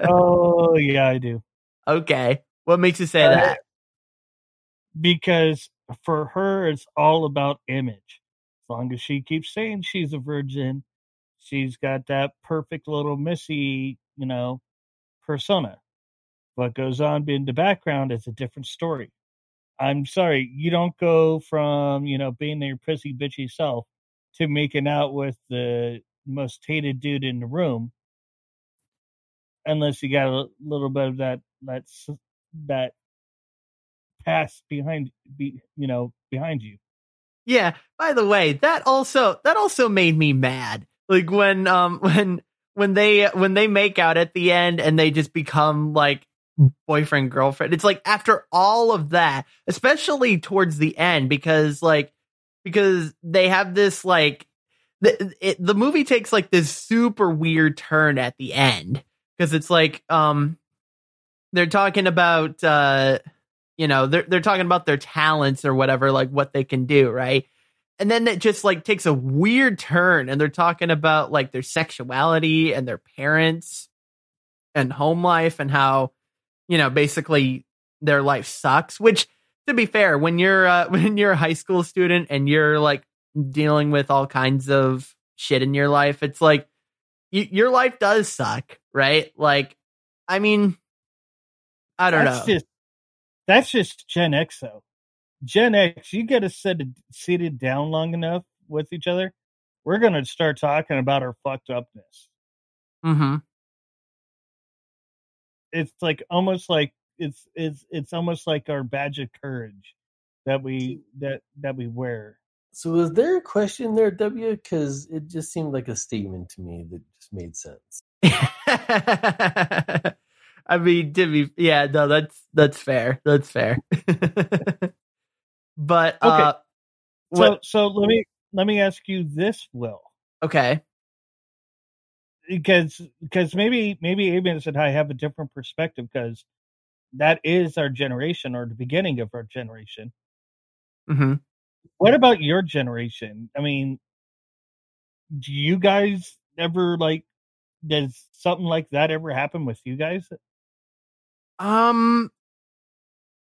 Oh yeah, I do. Okay, what makes you say uh, that? Because for her, it's all about image. As long as she keeps saying she's a virgin, she's got that perfect little missy, you know, persona. What goes on in the background is a different story. I'm sorry, you don't go from, you know, being your prissy bitchy self to making out with the most hated dude in the room, unless you got a little bit of that that that past behind, be, you know, behind you. Yeah. By the way, that also that also made me mad. Like when um when. When they when they make out at the end and they just become like boyfriend, girlfriend, it's like after all of that, especially towards the end, because like because they have this like the, it, the movie takes like this super weird turn at the end, because it's like um they're talking about, uh, you know, they're, they're talking about their talents or whatever, like what they can do. Right. And then it just like takes a weird turn and they're talking about like their sexuality and their parents and home life and how, you know, basically their life sucks, which, to be fair, when you're uh, when you're a high school student and you're like dealing with all kinds of shit in your life, it's like y- your life does suck. Right. Like, I mean, I don't that's know. Just, that's just Gen X, though. Gen X, you get us seated down long enough with each other, we're going to start talking about our fucked upness. Mm-hmm. It's like almost like it's it's it's almost like our badge of courage that we that that we wear. So was there a question there, W? Because it just seemed like a statement to me that just made sense. I mean, to be, yeah, no, that's that's fair. That's fair. But okay. uh, what, so so let me let me ask you this, Will. Okay. Because because maybe maybe Amos and I have a different perspective, because that is our generation, or the beginning of our generation. Mm-hmm. What about your generation? I mean, do you guys ever, like, does something like that ever happen with you guys? Um,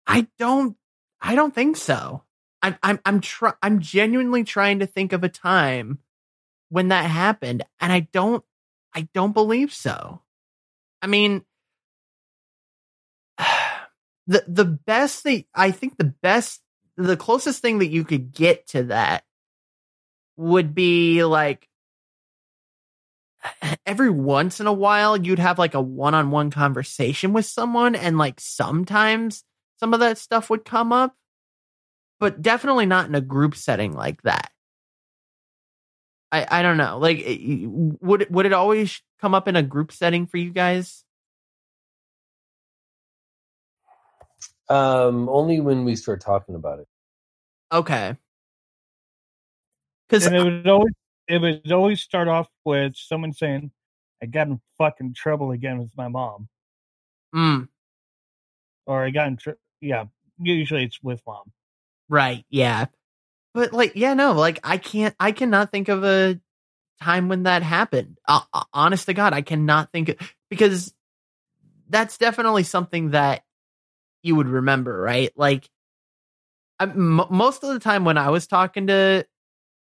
I don't, I don't think so. I'm, I'm, I'm, try, I'm genuinely trying to think of a time when that happened, and I don't, I don't believe so. I mean, the the best thing, I think the best. The closest thing that you could get to that would be like every once in a while you'd have like a one-on-one conversation with someone, and like sometimes some of that stuff would come up, but definitely not in a group setting like that. I, I don't know. Like, would, would it always come up in a group setting for you guys? Um, only when we start talking about it. Okay. Because it would always it would always start off with someone saying, "I got in fucking trouble again with my mom." Mm. Or I got in, tr- yeah. Usually it's with mom. Right. Yeah. But like, yeah, no, like I can't. I cannot think of a time when that happened. Uh, honest to God, I cannot think of, because that's definitely something that you would remember, right? Like, I, m- most of the time when I was talking to,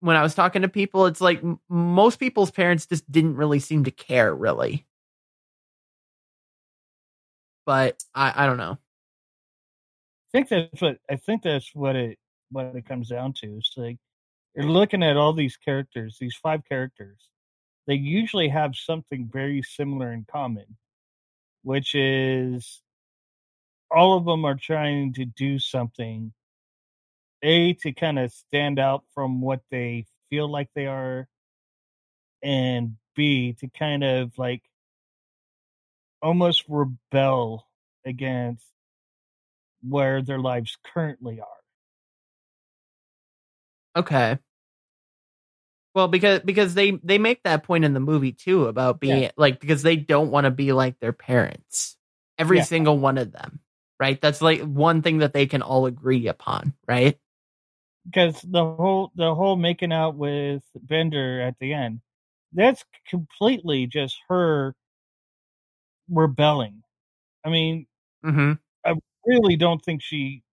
when I was talking to people, it's like m- most people's parents just didn't really seem to care, really. But I, I don't know. I think that's what I think that's what it what it comes down to. It's like you're looking at all these characters, these five characters. They usually have something very similar in common, which is, all of them are trying to do something, A, to kind of stand out from what they feel like they are, and B, to kind of like almost rebel against where their lives currently are. Okay. Well, because because they, they make that point in the movie too about being, yeah, like, because they don't want to be like their parents. Every yeah. single one of them. Right, that's like one thing that they can all agree upon, right? Because the whole the whole making out with Bender at the end, that's completely just her rebelling. I mean, mm-hmm. I really don't think she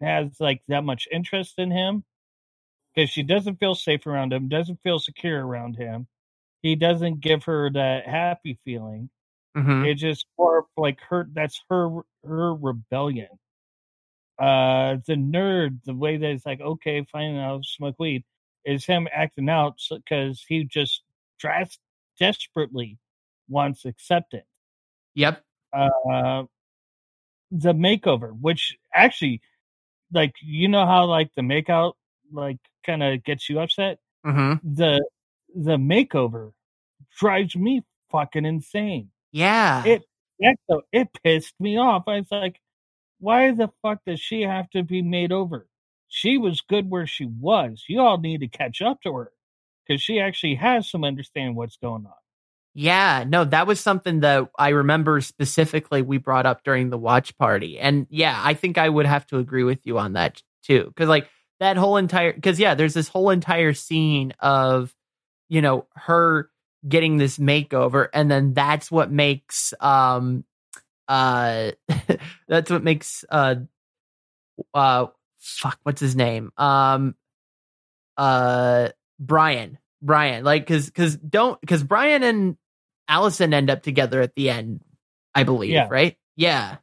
has like that much interest in him, because she doesn't feel safe around him, doesn't feel secure around him. He doesn't give her that happy feeling. Mm-hmm. It just more like her, that's her her rebellion. Uh, the nerd, the way that it's like, okay, fine, I'll smoke weed, is him acting out because he just dras- desperately wants acceptance. Yep. Uh, the makeover, which actually, like, you know how like the makeout like kind of gets you upset. Mm-hmm. The the makeover drives me fucking insane. Yeah, it it pissed me off. I was like, "Why the fuck does she have to be made over? She was good where she was. You all need to catch up to her, because she actually has some understanding what's going on." Yeah, no, that was something that I remember specifically we brought up during the watch party, and yeah, I think I would have to agree with you on that too, because like that whole entire, because yeah, there's this whole entire scene of, you know, her getting this makeover, and then that's what makes um uh that's what makes uh uh fuck what's his name um uh Brian Brian like because because don't because Brian and Allison end up together at the end, I believe. Yeah. Right. Yeah.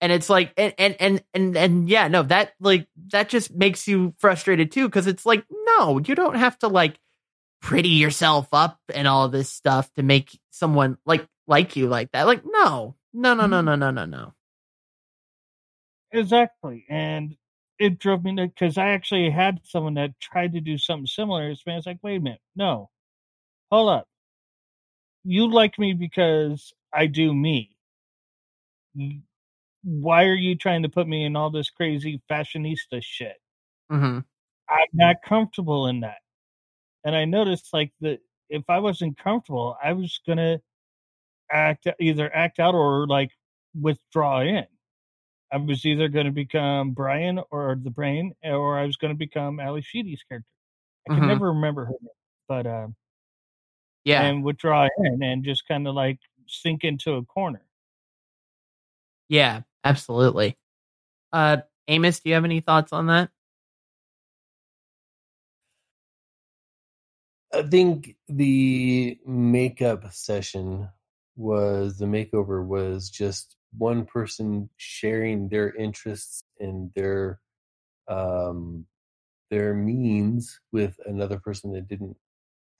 And it's like, and and and and, and yeah, no, that like that just makes you frustrated too, because it's like, no, you don't have to like pretty yourself up and all this stuff to make someone like like you like that. Like, no, no, no, no, no, no, no, no. Exactly. And it drove me to, because I actually had someone that tried to do something similar. This man's like, wait a minute, no, hold up. You like me because I do me. Why are you trying to put me in all this crazy fashionista shit? Mm-hmm. I'm not comfortable in that. And I noticed like that if I wasn't comfortable, I was going to act either act out or like withdraw in. I was either going to become Brian or the Brain, or I was going to become Allie Sheedy's character. I can mm-hmm. never remember her name, but uh, yeah, and withdraw in and just kind of like sink into a corner. Yeah, absolutely. Uh, Amos, do you have any thoughts on that? I think the makeup session was the makeover was just one person sharing their interests and their um, their means with another person that didn't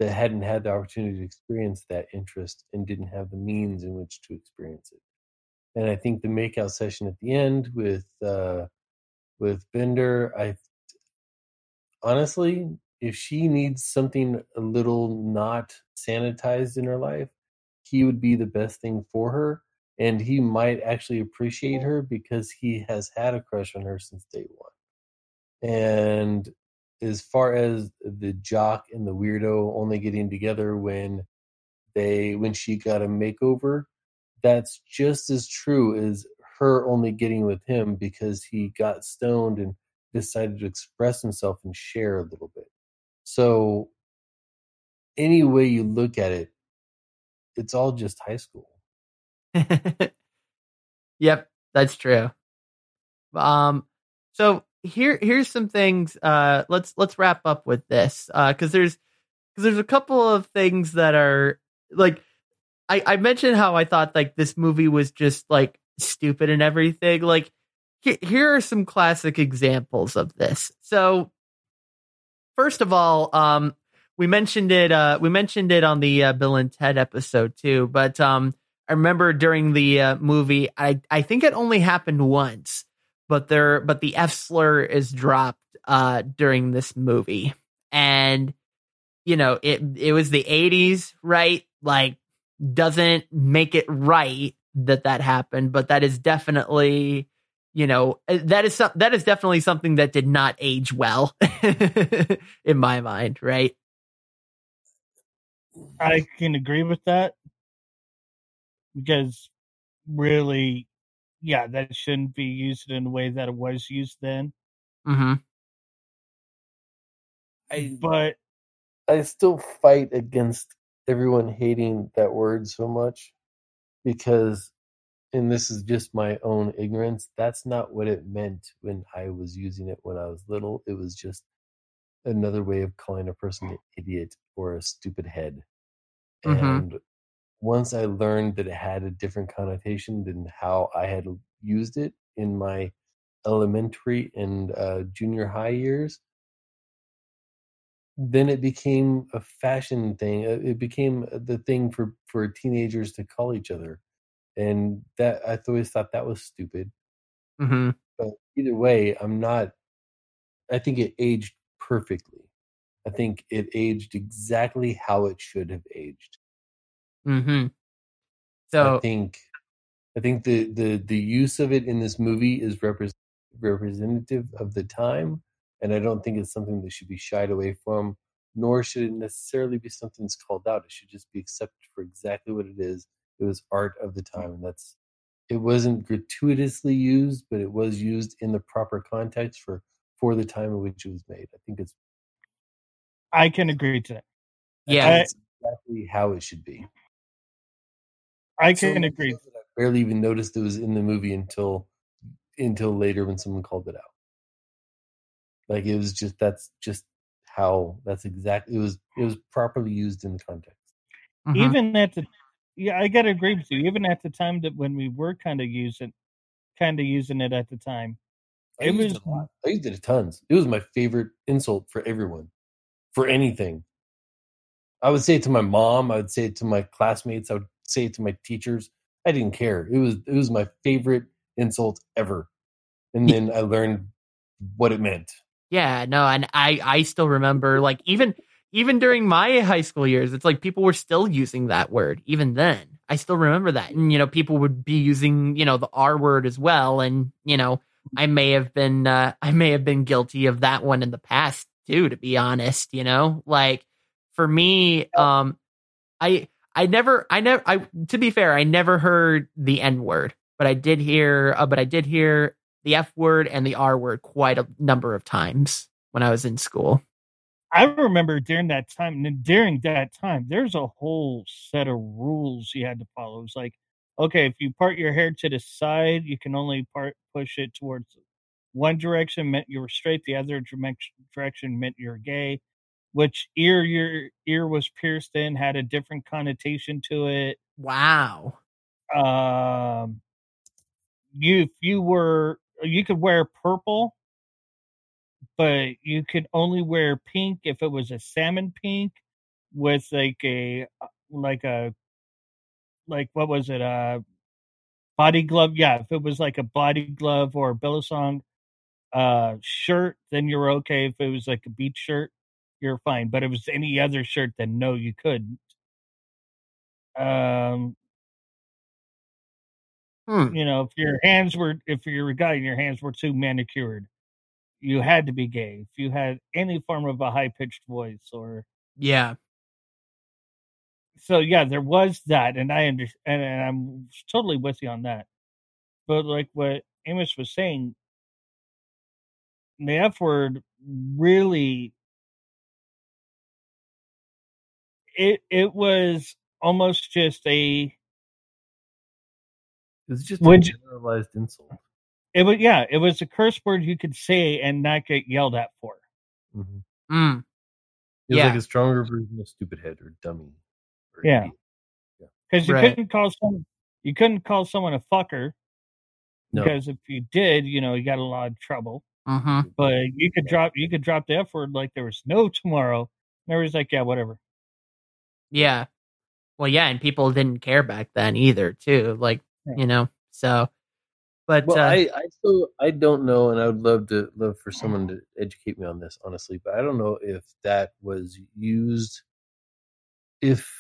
that hadn't had the opportunity to experience that interest and didn't have the means in which to experience it. And I think the makeout session at the end with uh, with Bender, I honestly. If she needs something a little not sanitized in her life, he would be the best thing for her. And he might actually appreciate her because he has had a crush on her since day one. And as far as the jock and the weirdo only getting together when they, when she got a makeover, that's just as true as her only getting with him because he got stoned and decided to express himself and share a little bit. So any way you look at it, it's all just high school. Yep, that's true. Um, so here, here's some things. Uh, let's let's wrap up with this because uh, there's because there's a couple of things that are like I, I mentioned how I thought like this movie was just like stupid and everything. Like he, here are some classic examples of this. So. First of all, um, we mentioned it. Uh, we mentioned it on the uh, Bill and Ted episode too. But um, I remember during the uh, movie, I, I think it only happened once. But there, but the F slur is dropped uh, during this movie, and you know it. It was the eighties, right? Like, doesn't make it right that that happened, but that is definitely. You know, that is that is definitely something that did not age well in my mind, right? I can agree with that because really, yeah, that shouldn't be used in the way that it was used then. Mm-hmm. I, but I still fight against everyone hating that word so much because. And this is just my own ignorance. That's not what it meant when I was using it when I was little. It was just another way of calling a person an idiot or a stupid head. Mm-hmm. And once I learned that it had a different connotation than how I had used it in my elementary and uh, junior high years, then it became a fashion thing. It became the thing for, for teenagers to call each other. And that I always thought that was stupid. Mm-hmm. But either way, I'm not. I think it aged perfectly. I think it aged exactly how it should have aged. Mm-hmm. So I think, I think the the the use of it in this movie is represent, representative of the time, and I don't think it's something that should be shied away from. Nor should it necessarily be something that's called out. It should just be accepted for exactly what it is. It was art of the time, and that's it wasn't gratuitously used, but it was used in the proper context for, for the time in which it was made. I think it's. I can agree to that. Yeah, that's exactly how it should be. I can so, agree. I barely even noticed it was in the movie until until later when someone called it out. Like it was just that's just how that's exactly it was it was properly used in the context. Mm-hmm. Even at the. Yeah, I gotta agree with you. Even at the time that when we were kind of using, kind of using it at the time, I it was. It I used it tons. It was my favorite insult for everyone, for anything. I would say it to my mom. I would say it to my classmates. I would say it to my teachers. I didn't care. It was it was my favorite insult ever. and then I learned what it meant. Yeah, no, and I, I still remember, like, even even during my high school years, it's like people were still using that word, even then. I still remember that. And, you know, people would be using, you know, the R word as well. And, you know, I may have been, uh, I may have been guilty of that one in the past too, to be honest, you know, like for me, um, I, I never, I never, I, to be fair, I never heard the N word, but I did hear, uh, but I did hear the F word and the R word quite a number of times when I was in school. I remember during that time, during that time, there's a whole set of rules you had to follow. It was like, okay, if you part your hair to the side, you can only part push it towards one direction meant you were straight. The other direction meant you're gay. Which ear your ear was pierced in had a different connotation to it. Wow. Um, you if you were you could wear purple. But you could only wear pink if it was a salmon pink with like a, like a, like what was it? A body glove. Yeah. If it was like a body glove or a Billisong uh, shirt, then you're okay. If it was like a beach shirt, you're fine. But if it was any other shirt, then no, you couldn't. Um, hmm. You know, if your hands were, if you're a guy and your hands were too manicured, you had to be gay if you had any form of a high-pitched voice or yeah. So yeah, there was that, and I understand, and, and I'm totally with you on that. But like what Amos was saying, the F word really it it was almost just a it was just a generalized insult. It was yeah, it was a curse word you could say and not get yelled at for. Mm-hmm. Mm. It was yeah. like a stronger version of stupid head or dummy. Or yeah, because yeah. you right. couldn't call someone you couldn't call someone a fucker. No. Because if you did, you know, you got a lot of trouble. Uh-huh. But you could yeah. drop you could drop the F word like there was no tomorrow. And everybody's like, yeah, whatever. Yeah, well, yeah, and people didn't care back then either, too. Like yeah. you know, so. But well, uh, I, I still I don't know, and I would love to love for someone to educate me on this, honestly. But I don't know if that was used, if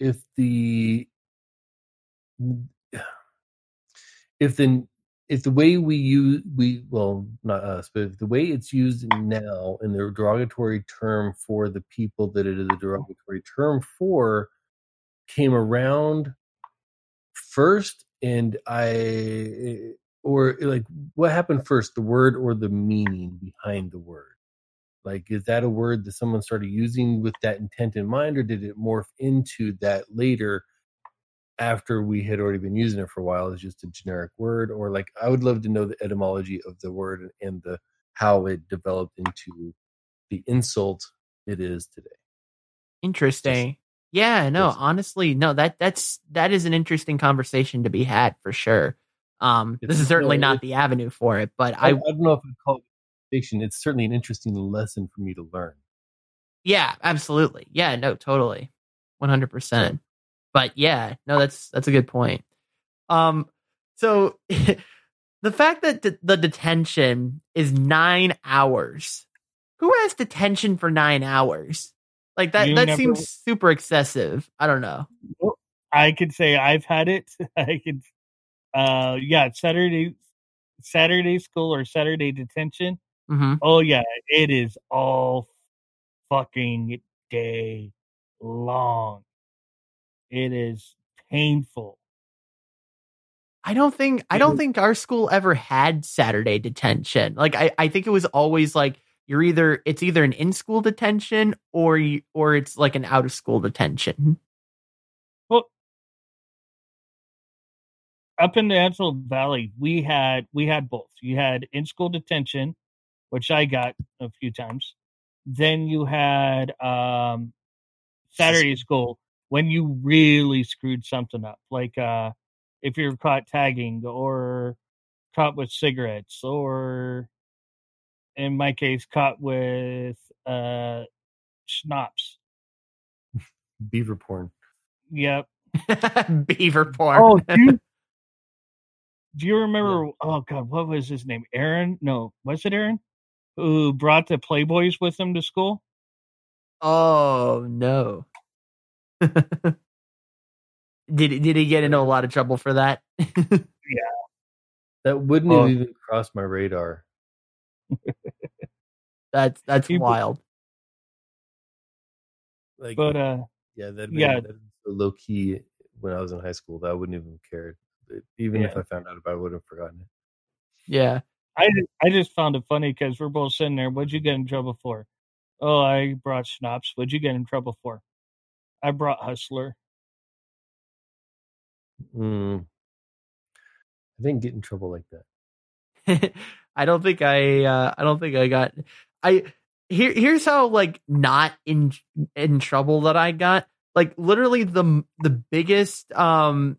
if the if the if the way we use we well not us, but the way it's used now in the derogatory term for the people that it is a derogatory term for came around first. And I, or like, what happened first, the word or the meaning behind the word? Like, is that a word that someone started using with that intent in mind, or did it morph into that later after we had already been using it for a while as just a generic word? Or like, I would love to know the etymology of the word and the how it developed into the insult it is today. Interesting. Just, Yeah, no, honestly, no, that that's that is an interesting conversation to be had for sure. Um, this is certainly not the avenue for it, but I, I don't know if I'd call it fiction. It's certainly an interesting lesson for me to learn. Yeah, absolutely. Yeah, no, totally. one hundred percent. But yeah, no, that's that's a good point. Um, so the fact that d- the detention is nine hours. Who has detention for nine hours? Like that, you that never, seems super excessive. I don't know. I could say I've had it. I could, uh, yeah, Saturday, Saturday school or Saturday detention. Mm-hmm. Oh yeah, it is all fucking day long. It is painful. I don't think I don't think our school ever had Saturday detention. Like I, I think it was always like. You're either it's either an in-school detention or you, or it's like an out-of-school detention. Well, up in the Antelope Valley, we had we had both. You had in-school detention, which I got a few times. Then you had um, Saturday school when you really screwed something up, like uh, if you're caught tagging or caught with cigarettes or. In my case, caught with uh, schnapps. Beaver porn. Yep. Beaver porn. Oh, dude. Do you remember? Yeah. Oh God, what was his name? Aaron? No, was it Aaron? Who brought the Playboys with him to school? Oh no! did did he get into a lot of trouble for that? Yeah, that wouldn't oh. have even crossed my radar. That's that's he, wild. Like, but uh, yeah, that yeah, that'd so low key. When I was in high school, that I wouldn't even cared. Even yeah. if I found out about it, I would have forgotten it. Yeah. I, I just found it funny because we're both sitting there. What'd you get in trouble for? Oh, I brought schnapps. What'd you get in trouble for? I brought Hustler. Mm. I didn't get in trouble like that. I don't think I, uh, I don't think I got, I, here, here's how like not in, in trouble that I got. Like literally the, the biggest, um,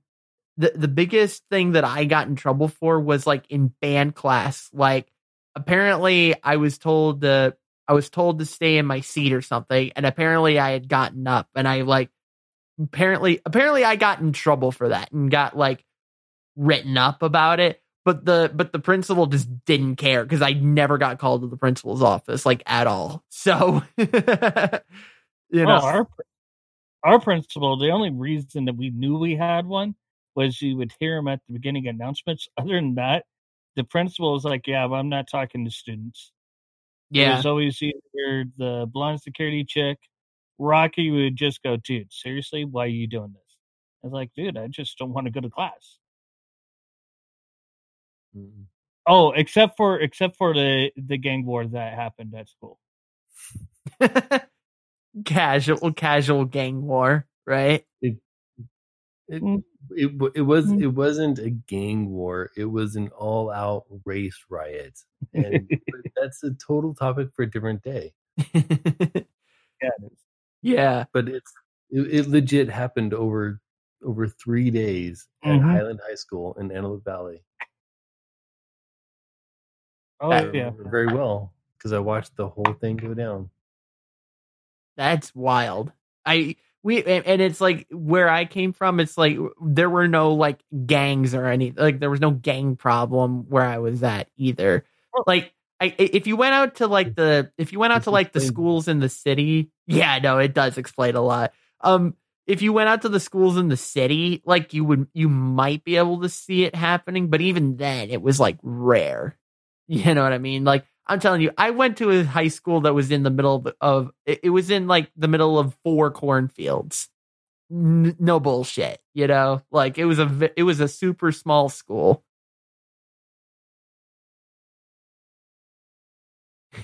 The the biggest thing that I got in trouble for was like in band class. Like apparently I was told to I was told to stay in my seat or something, and apparently I had gotten up, and I like apparently apparently I got in trouble for that and got like written up about it. But the but the principal just didn't care because I never got called to the principal's office like at all. So you know, oh, our our principal, the only reason that we knew we had one was you would hear him at the beginning announcements. Other than that, the principal was like, yeah, but I'm not talking to students. Yeah. It was always either the blonde security chick, Rocky would just go, dude, seriously, why are you doing this? I was like, dude, I just don't want to go to class. Mm-hmm. Oh, except for except for the, the gang war that happened at school. casual, casual gang war, right? It, it, mm-hmm. It it was it wasn't a gang war. It was an all out race riot, and that's a total topic for a different day. yeah, yeah. But it's it, it legit happened over over three days at mm-hmm. Highland High School in Antelope Valley. Oh I yeah, very well because I watched the whole thing go down. That's wild. I. We and it's like where I came from. It's like there were no like gangs or any like there was no gang problem where I was at either. Like I, if you went out to like the if you went out to like the schools in the city, yeah, no, it does explain a lot. Um, if you went out to the schools in the city, like you would, you might be able to see it happening, but even then, it was like rare. You know what I mean? Like. I'm telling you, I went to a high school that was in the middle of, it was in like the middle of four cornfields. N- no bullshit, you know, like it was a, it was a super small school.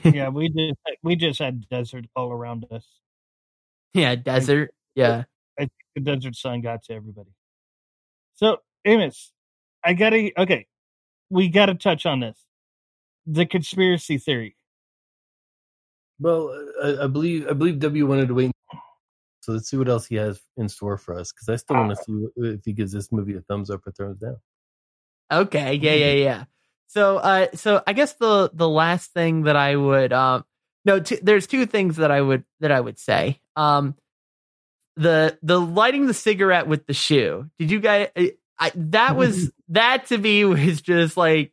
Yeah, we just, we just had desert all around us. Yeah, desert. I, yeah. I think the desert sun got to everybody. So, Amos, I gotta, okay, we gotta touch on this. The conspiracy theory. Well, I, I believe I believe W wanted to wait. So let's see what else he has in store for us, because I still want to see if he gives this movie a thumbs up or thumbs down. Okay, yeah, yeah, yeah. So, uh, so I guess the the last thing that I would, um, no, t- there's two things that I would that I would say. Um, the the lighting the cigarette with the shoe. Did you guys? I, I, that was that to me was just like.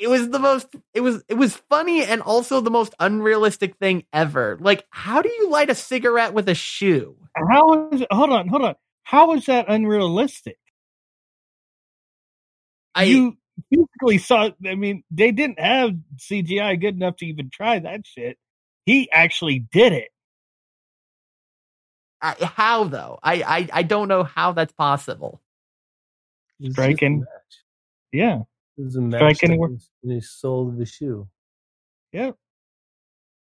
It was the most, it was, it was funny and also the most unrealistic thing ever. Like, how do you light a cigarette with a shoe? How is, hold on, hold on. How is that unrealistic? I, you basically saw, I mean, they didn't have C G I good enough to even try that shit. He actually did it. I, how though? I, I, I don't know how that's possible. Striking. Yeah. It was a match in the sole of the shoe. Yeah.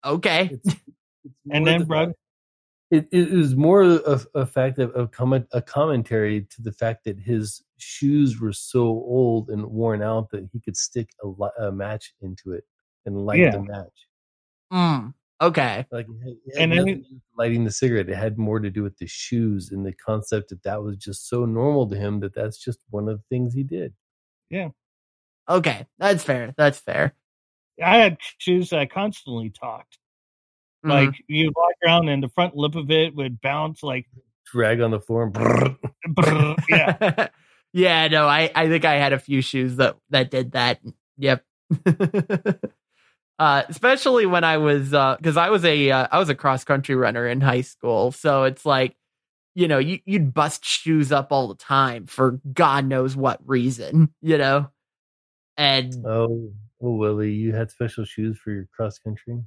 Okay. It's, it's and then, the bro, it, it was more of a fact of a comment, a commentary to the fact that his shoes were so old and worn out that he could stick a, li- a match into it and light yeah. the match. Mm, okay. Like it had, it had and then he, lighting the cigarette, it had more to do with the shoes and the concept that that was just so normal to him that that's just one of the things he did. Yeah. Okay, that's fair. That's fair. I had shoes that I constantly talked. Mm-hmm. Like, you'd walk around and the front lip of it would bounce, like... Drag on the floor and... Brrr. Brrr, yeah. Yeah, no, I, I think I had a few shoes that, that did that. Yep. uh, especially when I was, because uh, I was a uh, I was a cross country runner in high school, so it's like, you know, you, you'd bust shoes up all the time for God knows what reason, you know. And oh, oh Willie, you had special shoes for your cross country.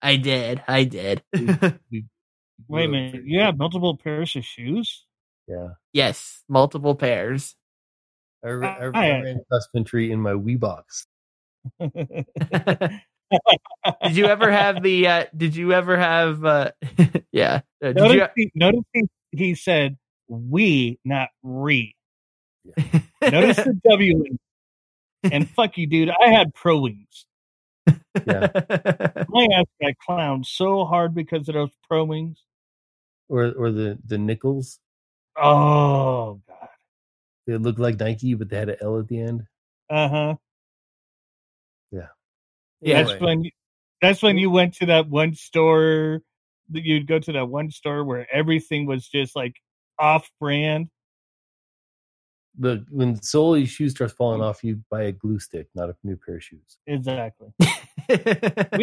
I did, I did. Wait a minute, you have multiple pairs of shoes? Yeah. Yes, multiple pairs. I, I, I, I ran cross country in my Wee-Box. Did you ever have the? Uh, did you ever have? Uh, yeah. Uh, did notice, you, he, notice he, he said we, not re. Yeah. Notice the W. And fuck you, dude. I had pro wings. Yeah. My ass got clowned so hard because of those pro wings, or or the the nickels. Oh God! They looked like Nike, but they had an L at the end. Uh huh. Yeah. Yeah. That's when. That's when you went to that one store. You'd go to that one store where everything was just like off-brand. Look, when solely shoes starts falling off, you buy a glue stick, not a new pair of shoes. Exactly. we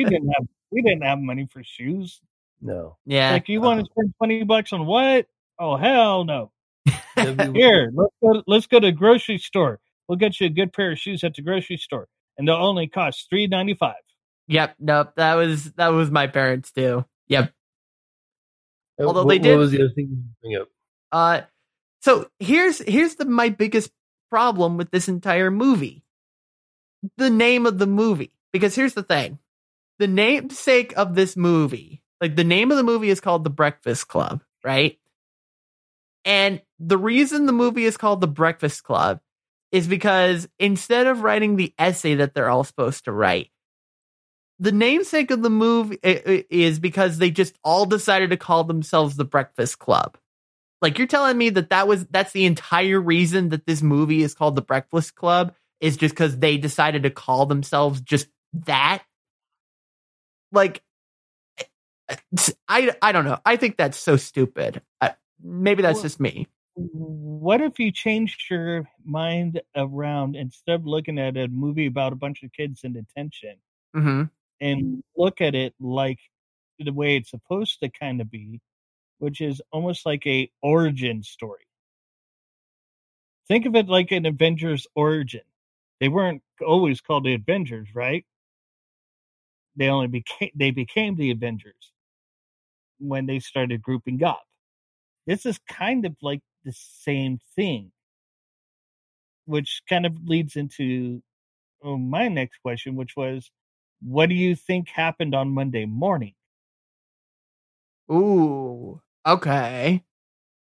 didn't have. We didn't have money for shoes. No. Yeah. Like you want to spend twenty bucks on what? Oh, hell no. Here, let's go, let's go to the grocery store. We'll get you a good pair of shoes at the grocery store. And they'll only cost three dollars and ninety-five cents. Yep. Nope. That was that was my parents, too. Yep. Uh, Although what, they did. What was the other thing you bring up? Uh, so here's here's the my biggest problem with this entire movie. The name of the movie. Because here's the thing. The namesake of this movie, like the name of the movie is called The Breakfast Club, right? And the reason the movie is called The Breakfast Club is because instead of writing the essay that they're all supposed to write, the namesake of the movie is because they just all decided to call themselves The Breakfast Club. Like, you're telling me that, that was that's the entire reason that this movie is called The Breakfast Club is just because they decided to call themselves just that? Like, I, I don't know. I think that's so stupid. I, Maybe that's well, just me. What if you changed your mind around instead of looking at a movie about a bunch of kids in detention mm-hmm. and look at it like the way it's supposed to kind of be, which is almost like a origin story. Think of it like an Avengers origin. They weren't always called the Avengers, right? They only became they became the Avengers when they started grouping up. This is kind of like the same thing, which kind of leads into oh, my next question, which was, what do you think happened on Monday morning? Ooh, okay.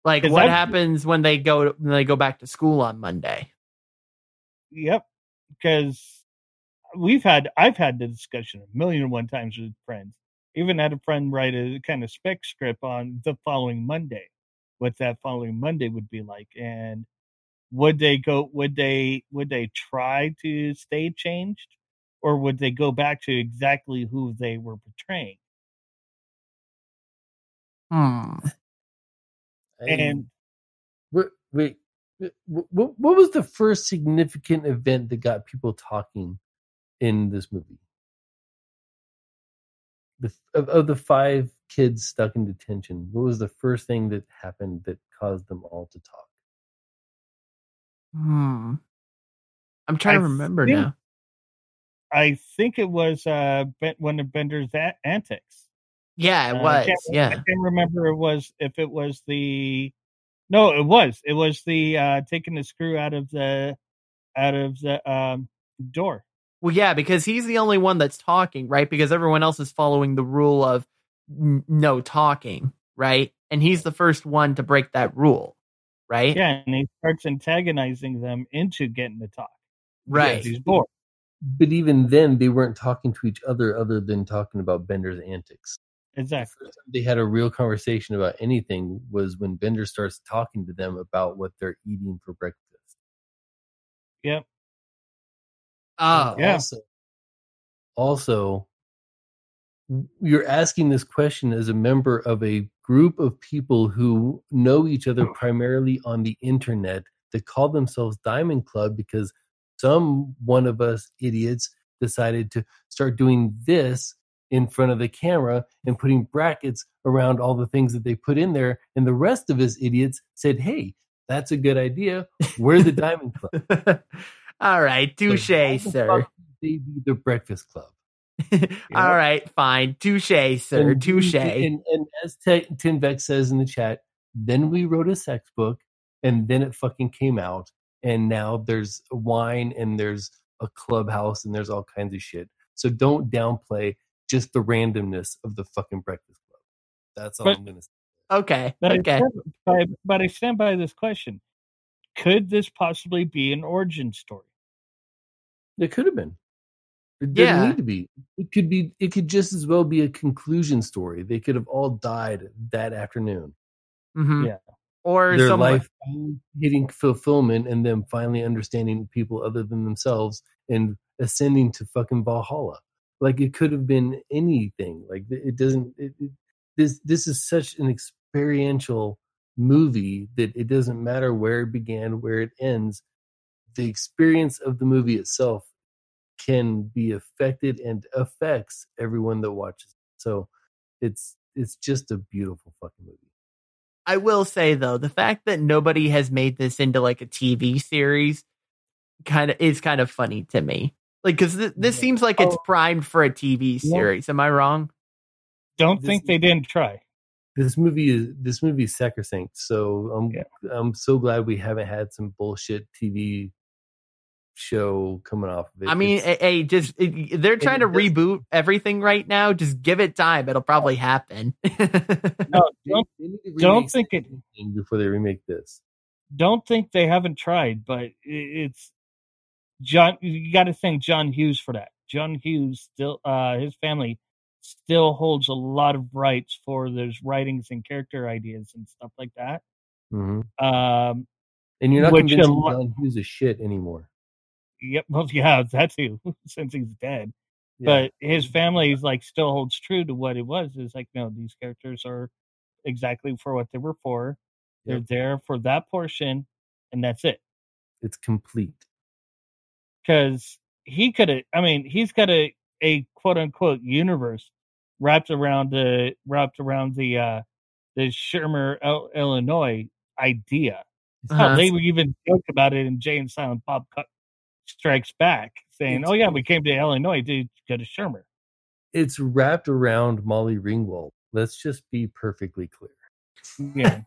Like what I, happens when they go when they go back to school on Monday? Yep, because we've had I've had the discussion a million and one times with friends. Even had a friend write a kind of spec script on the following Monday. What that following Monday would be like, and would they go? Would they? Would they try to stay changed, or would they go back to exactly who they were portraying? Hmm. And wait, wait, what? What was the first significant event that got people talking in this movie? The, of, of the five kids stuck in detention, what was the first thing that happened that caused them all to talk? Hmm. I'm trying I to remember think, now. I think it was uh, one of Bender's a- antics. Yeah, it uh, was. I yeah, I can't remember it was if it was the. No, it was. It was the uh, taking the screw out of the out of the um, door. Well, yeah, because he's the only one that's talking, right? Because everyone else is following the rule of n- no talking, right? And he's the first one to break that rule, right? Yeah, and he starts antagonizing them into getting to talk. Right. He's bored. But even then, they weren't talking to each other other than talking about Bender's antics. Exactly. The first time they had a real conversation about anything was when Bender starts talking to them about what they're eating for breakfast. Yep. Oh, yeah. Also, also, you're asking this question as a member of a group of people who know each other primarily on the internet They called themselves Diamond Club because some one of us idiots decided to start doing this in front of the camera and putting brackets around all the things that they put in there. And the rest of us idiots said, hey, that's a good idea. We're the Diamond Club. All right. Touche, so sir. They be the Breakfast Club. You know? All right. Fine. Touche, sir. And, Touche. And, and as T- Tim Beck says in the chat, then we wrote a sex book and then it fucking came out. And now there's wine and there's a clubhouse and there's all kinds of shit. So don't downplay just the randomness of the fucking Breakfast Club. That's all but, I'm going to say. Okay. But okay. I stand by, but I stand by this question. Could this possibly be an origin story? It could have been. It didn't yeah. need to be. It could be. It could just as well be a conclusion story. They could have all died that afternoon. Mm-hmm. Yeah. Or their someone... life hitting fulfillment and them finally understanding people other than themselves and ascending to fucking Valhalla. Like it could have been anything. Like it doesn't. It, it, this this is such an experiential movie that it doesn't matter where it began, where it ends. The experience of the movie itself can be affected and affects everyone that watches. So it's it's just a beautiful fucking movie. I will say though, the fact that nobody has made this into like a T V series kind of is kind of funny to me. Like, because th- this seems like it's primed for a T V series. Am I wrong? Don't this, think they didn't try. This movie is this movie is sacrosanct. So I'm yeah. I'm so glad we haven't had some bullshit T V show coming off of it. I mean, hey, just it, they're trying to reboot everything right now. Just give it time; it'll probably happen. No, don't, don't think it before they remake this. Don't think they haven't tried, but it's John. You got to thank John Hughes for that. John Hughes still, uh, his family still holds a lot of rights for those writings and character ideas and stuff like that. Mm-hmm. Um, and you're not convinced John Hughes is shit anymore. Yep, well, yeah, that too, since he's dead. Yeah. But his family is like still holds true to what it was. It's like, no, these characters are exactly for what they were for. Yep. They're there for that portion, and that's it. It's complete. Because he could have, I mean, he's got a, a quote unquote universe wrapped around the wrapped around the uh, the Shermer, El- Illinois idea. Uh-huh. They were even joke about it in Jay and Silent Bob Cut. Strikes Back, saying, it's, oh yeah, we came to Illinois to go to Shermer. It's wrapped around Molly Ringwald. Let's just be perfectly clear. Yeah.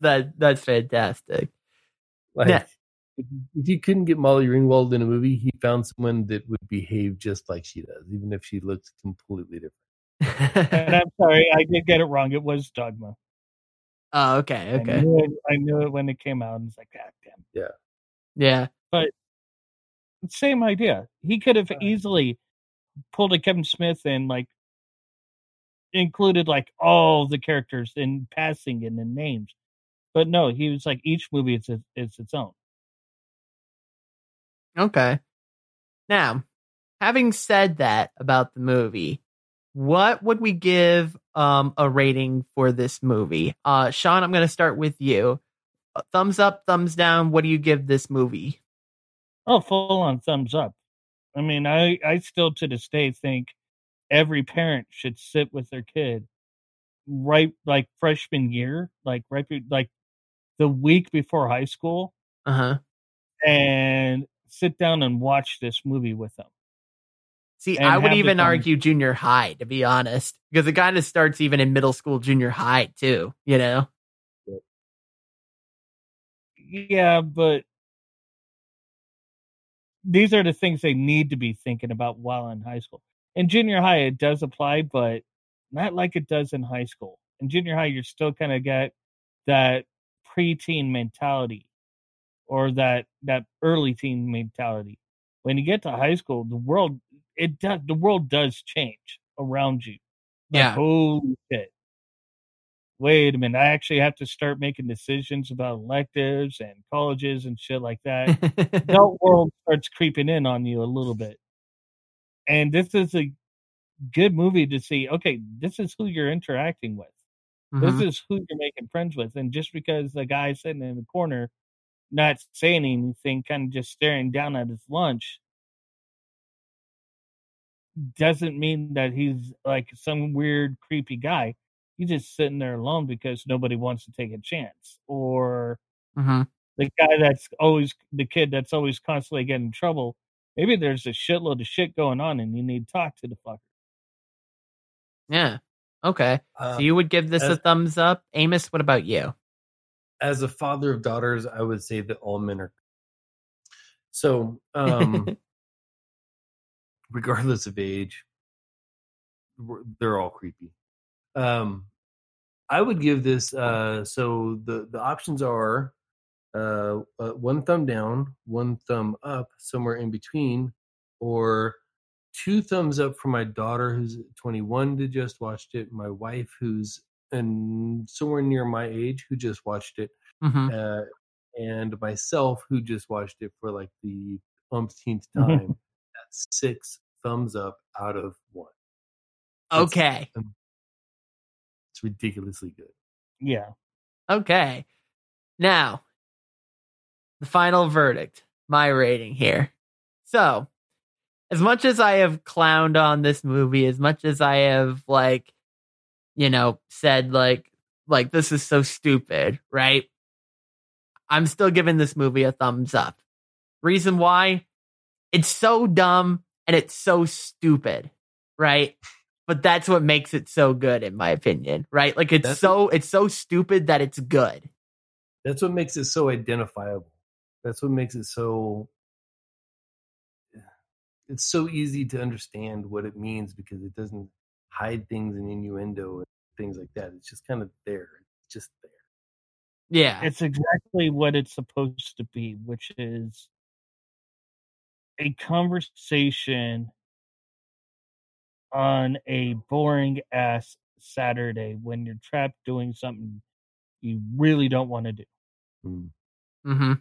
that That's fantastic. Like, yeah. if, if you couldn't get Molly Ringwald in a movie, he found someone that would behave just like she does, even if she looks completely different. And I'm sorry, I did get it wrong. It was Dogma. Oh, okay, okay. I knew, it, I knew it when it came out, and it's like, God damn. Yeah. Yeah. But same idea. He could have uh, easily pulled a Kevin Smith and, like, included, like, all the characters in passing and in names. But no, he was like, each movie is, a, is its own. Okay. Now, having said that about the movie, what would we give um, a rating for this movie? Uh, Sean, I'm going to start with you. Thumbs up, thumbs down. What do you give this movie? Oh, full on thumbs up. I mean, I, I still to this day think every parent should sit with their kid right like freshman year, like right like the week before high school, uh-huh, and sit down and watch this movie with them. See, I would even argue junior high, to be honest, because it kind of starts even in middle school, junior high, too, you know? Yeah, but these are the things they need to be thinking about while in high school. In junior high, it does apply, but not like it does in high school. In junior high, you're still kind of got that preteen mentality or that, that early teen mentality. When you get to high school, the world... It does, the world does change around you. Like, yeah. Holy shit. Wait a minute. I actually have to start making decisions about electives and colleges and shit like that. The world starts creeping in on you a little bit. And this is a good movie to see. Okay, this is who you're interacting with. Mm-hmm. This is who you're making friends with. And just because the guy sitting in the corner, not saying anything, kind of just staring down at his lunch, doesn't mean that he's like some weird, creepy guy. He's just sitting there alone because nobody wants to take a chance. Or mm-hmm. the guy that's always, the kid that's always constantly getting in trouble. Maybe there's a shitload of shit going on and you need to talk to the fucker. Yeah. Okay. Um, so you would give this as, a thumbs up. Amos, what about you? As a father of daughters, I would say that all men are. So, um, regardless of age, they're all creepy. Um, I would give this. Uh, so the, the options are uh, uh, one thumb down, one thumb up, somewhere in between, or two thumbs up for my daughter who's twenty-one who just watched it, my wife who's in somewhere near my age who just watched it, mm-hmm. uh, and myself who just watched it for like the umpteenth time. Mm-hmm. That's six thumbs up out of one. That's, okay. Um, it's ridiculously good. Yeah. Okay. Now, the final verdict, my rating here. So, as much as I have clowned on this movie, as much as I have, like, you know, said, like, like this is so stupid, right? I'm still giving this movie a thumbs up. Reason why? It's so dumb and it's so stupid, right? But that's what makes it so good, in my opinion, right? Like, it's that's so what, it's so stupid that it's good. That's what makes it so identifiable. That's what makes it so... It's so easy to understand what it means because it doesn't hide things in innuendo and things like that. It's just kind of there. It's just there. Yeah. It's exactly what it's supposed to be, which is a conversation on a boring ass Saturday when you're trapped doing something you really don't want to do. Mm-hmm.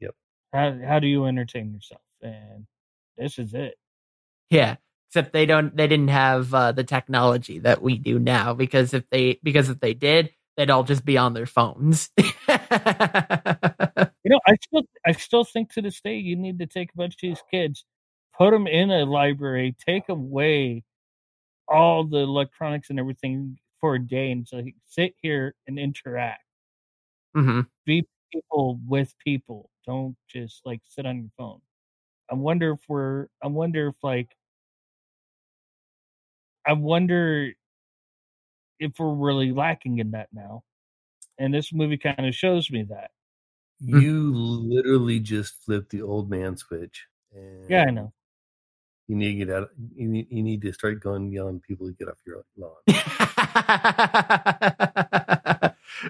Yep. How, how do you entertain yourself? And this is it. Yeah, except they don't. They didn't have uh, the technology that we do now. Because if they, because if they did, they'd all just be on their phones. You know, I still, I still think to this day, you need to take a bunch of these kids, put them in a library, take away all the electronics and everything for a day, and so he can sit here and interact. Mm-hmm. Be people with people. Don't just like sit on your phone. I wonder if we're, I wonder if like, I wonder if we're really lacking in that now. And this movie kind of shows me that. You literally just flipped the old man switch. And yeah, I know. You need to get out. You need, you need to start going yelling people to get off your lawn.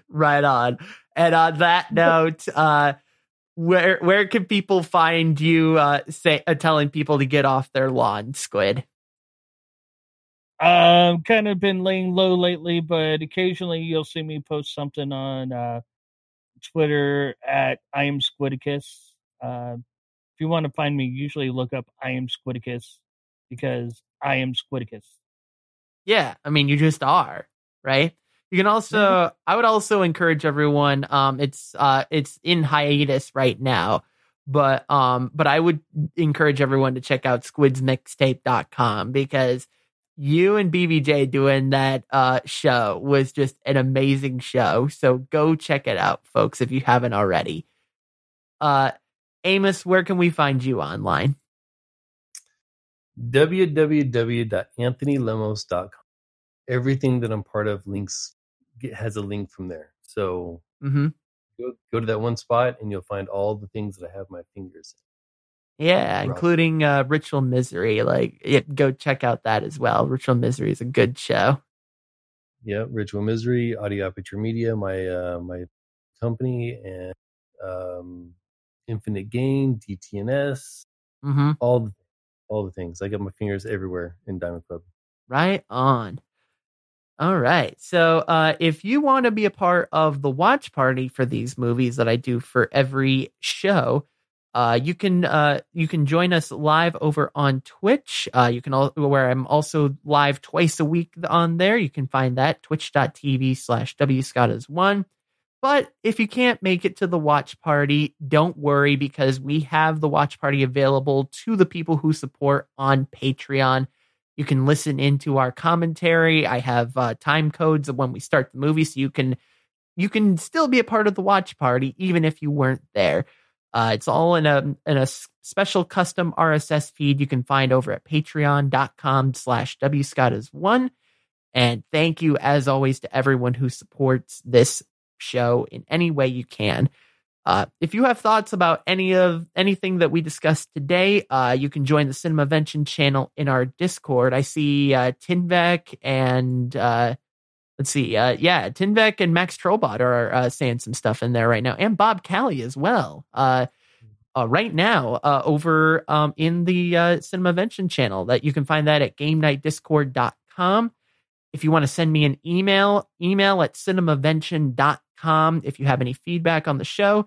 Right on. And on that note, uh, Where where can people find you uh, say, uh, telling people to get off their lawn, Squid? I've kind of been laying low lately, but occasionally you'll see me post something on uh, Twitter at I am Squidicus. Uh, if you want to find me, usually look up I am Squidicus because I am Squidicus. Yeah, I mean, you just are, right? You can also, I would also encourage everyone, um, it's uh, it's in hiatus right now, but um, but I would encourage everyone to check out squids mixtape dot com because you and B B J doing that uh, show was just an amazing show. So go check it out, folks, if you haven't already. Uh, Amos, where can we find you online? w w w dot anthony lemos dot com. Everything that I'm part of links has a link from there. So mm-hmm. go, go to that one spot and you'll find all the things that I have my fingers in. Yeah, Rob. Including uh, Ritual Misery. Like, yeah, go check out that as well. Ritual Misery is a good show. Yeah, Ritual Misery, Audio Aperture Media, my uh, my company, and um, Infinite Gain, D T N S, mm-hmm. all, the, all the things. I got my fingers everywhere in Diamond Club. Right on. All right. So uh, if you want to be a part of the watch party for these movies that I do for every show, Uh, you can uh, you can join us live over on Twitch. Uh, you can all, where I'm also live twice a week on there. You can find that twitch dot t v slash w scottis one. But if you can't make it to the watch party, don't worry, because we have the watch party available to the people who support on Patreon. You can listen into our commentary. I have uh, time codes of when we start the movie, so you can you can still be a part of the watch party even if you weren't there. Uh, it's all in a in a special custom R S S feed you can find over at patreon dot com slash w scottis one. And thank you, as always, to everyone who supports this show in any way you can. Uh, if you have thoughts about any of anything that we discussed today, uh, you can join the CinemaVention channel in our Discord. I see uh, Tinvec and uh, let's see, uh, yeah, Tinvec and Max Trollbot are uh, saying some stuff in there right now, and Bob Callie as well. Uh, uh, right now, uh, over um, in the uh, CinemaVention channel, that you can find that at game night discord dot com. If you want to send me an email, email at cinemavention dot com if you have any feedback on the show.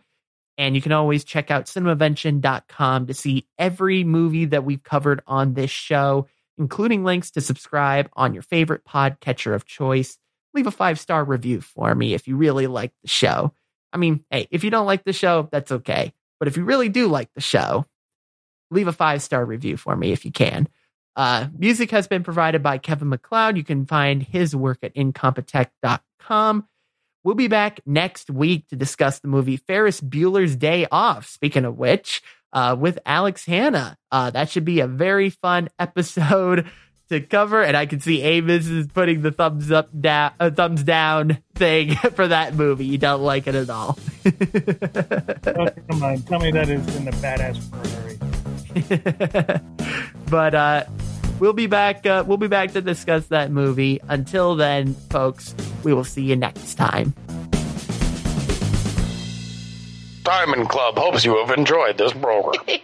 And you can always check out cinemavention dot com to see every movie that we've covered on this show, including links to subscribe on your favorite podcatcher of choice. Leave a five-star review for me if you really like the show. I mean, hey, if you don't like the show, that's okay. But if you really do like the show, leave a five-star review for me if you can. Uh, music has been provided by Kevin MacLeod. You can find his work at incompetech dot com. We'll be back next week to discuss the movie Ferris Bueller's Day Off, speaking of which, uh, with Alex Hanna. Uh, that should be a very fun episode to cover, and I can see Amos is putting the thumbs up, da- uh, thumbs down thing for that movie. You don't like it at all. Oh, come on, tell me that is in the badass primary. But uh, we'll be back. Uh, we'll be back to discuss that movie. Until then, folks, we will see you next time. Diamond Club hopes you have enjoyed this program.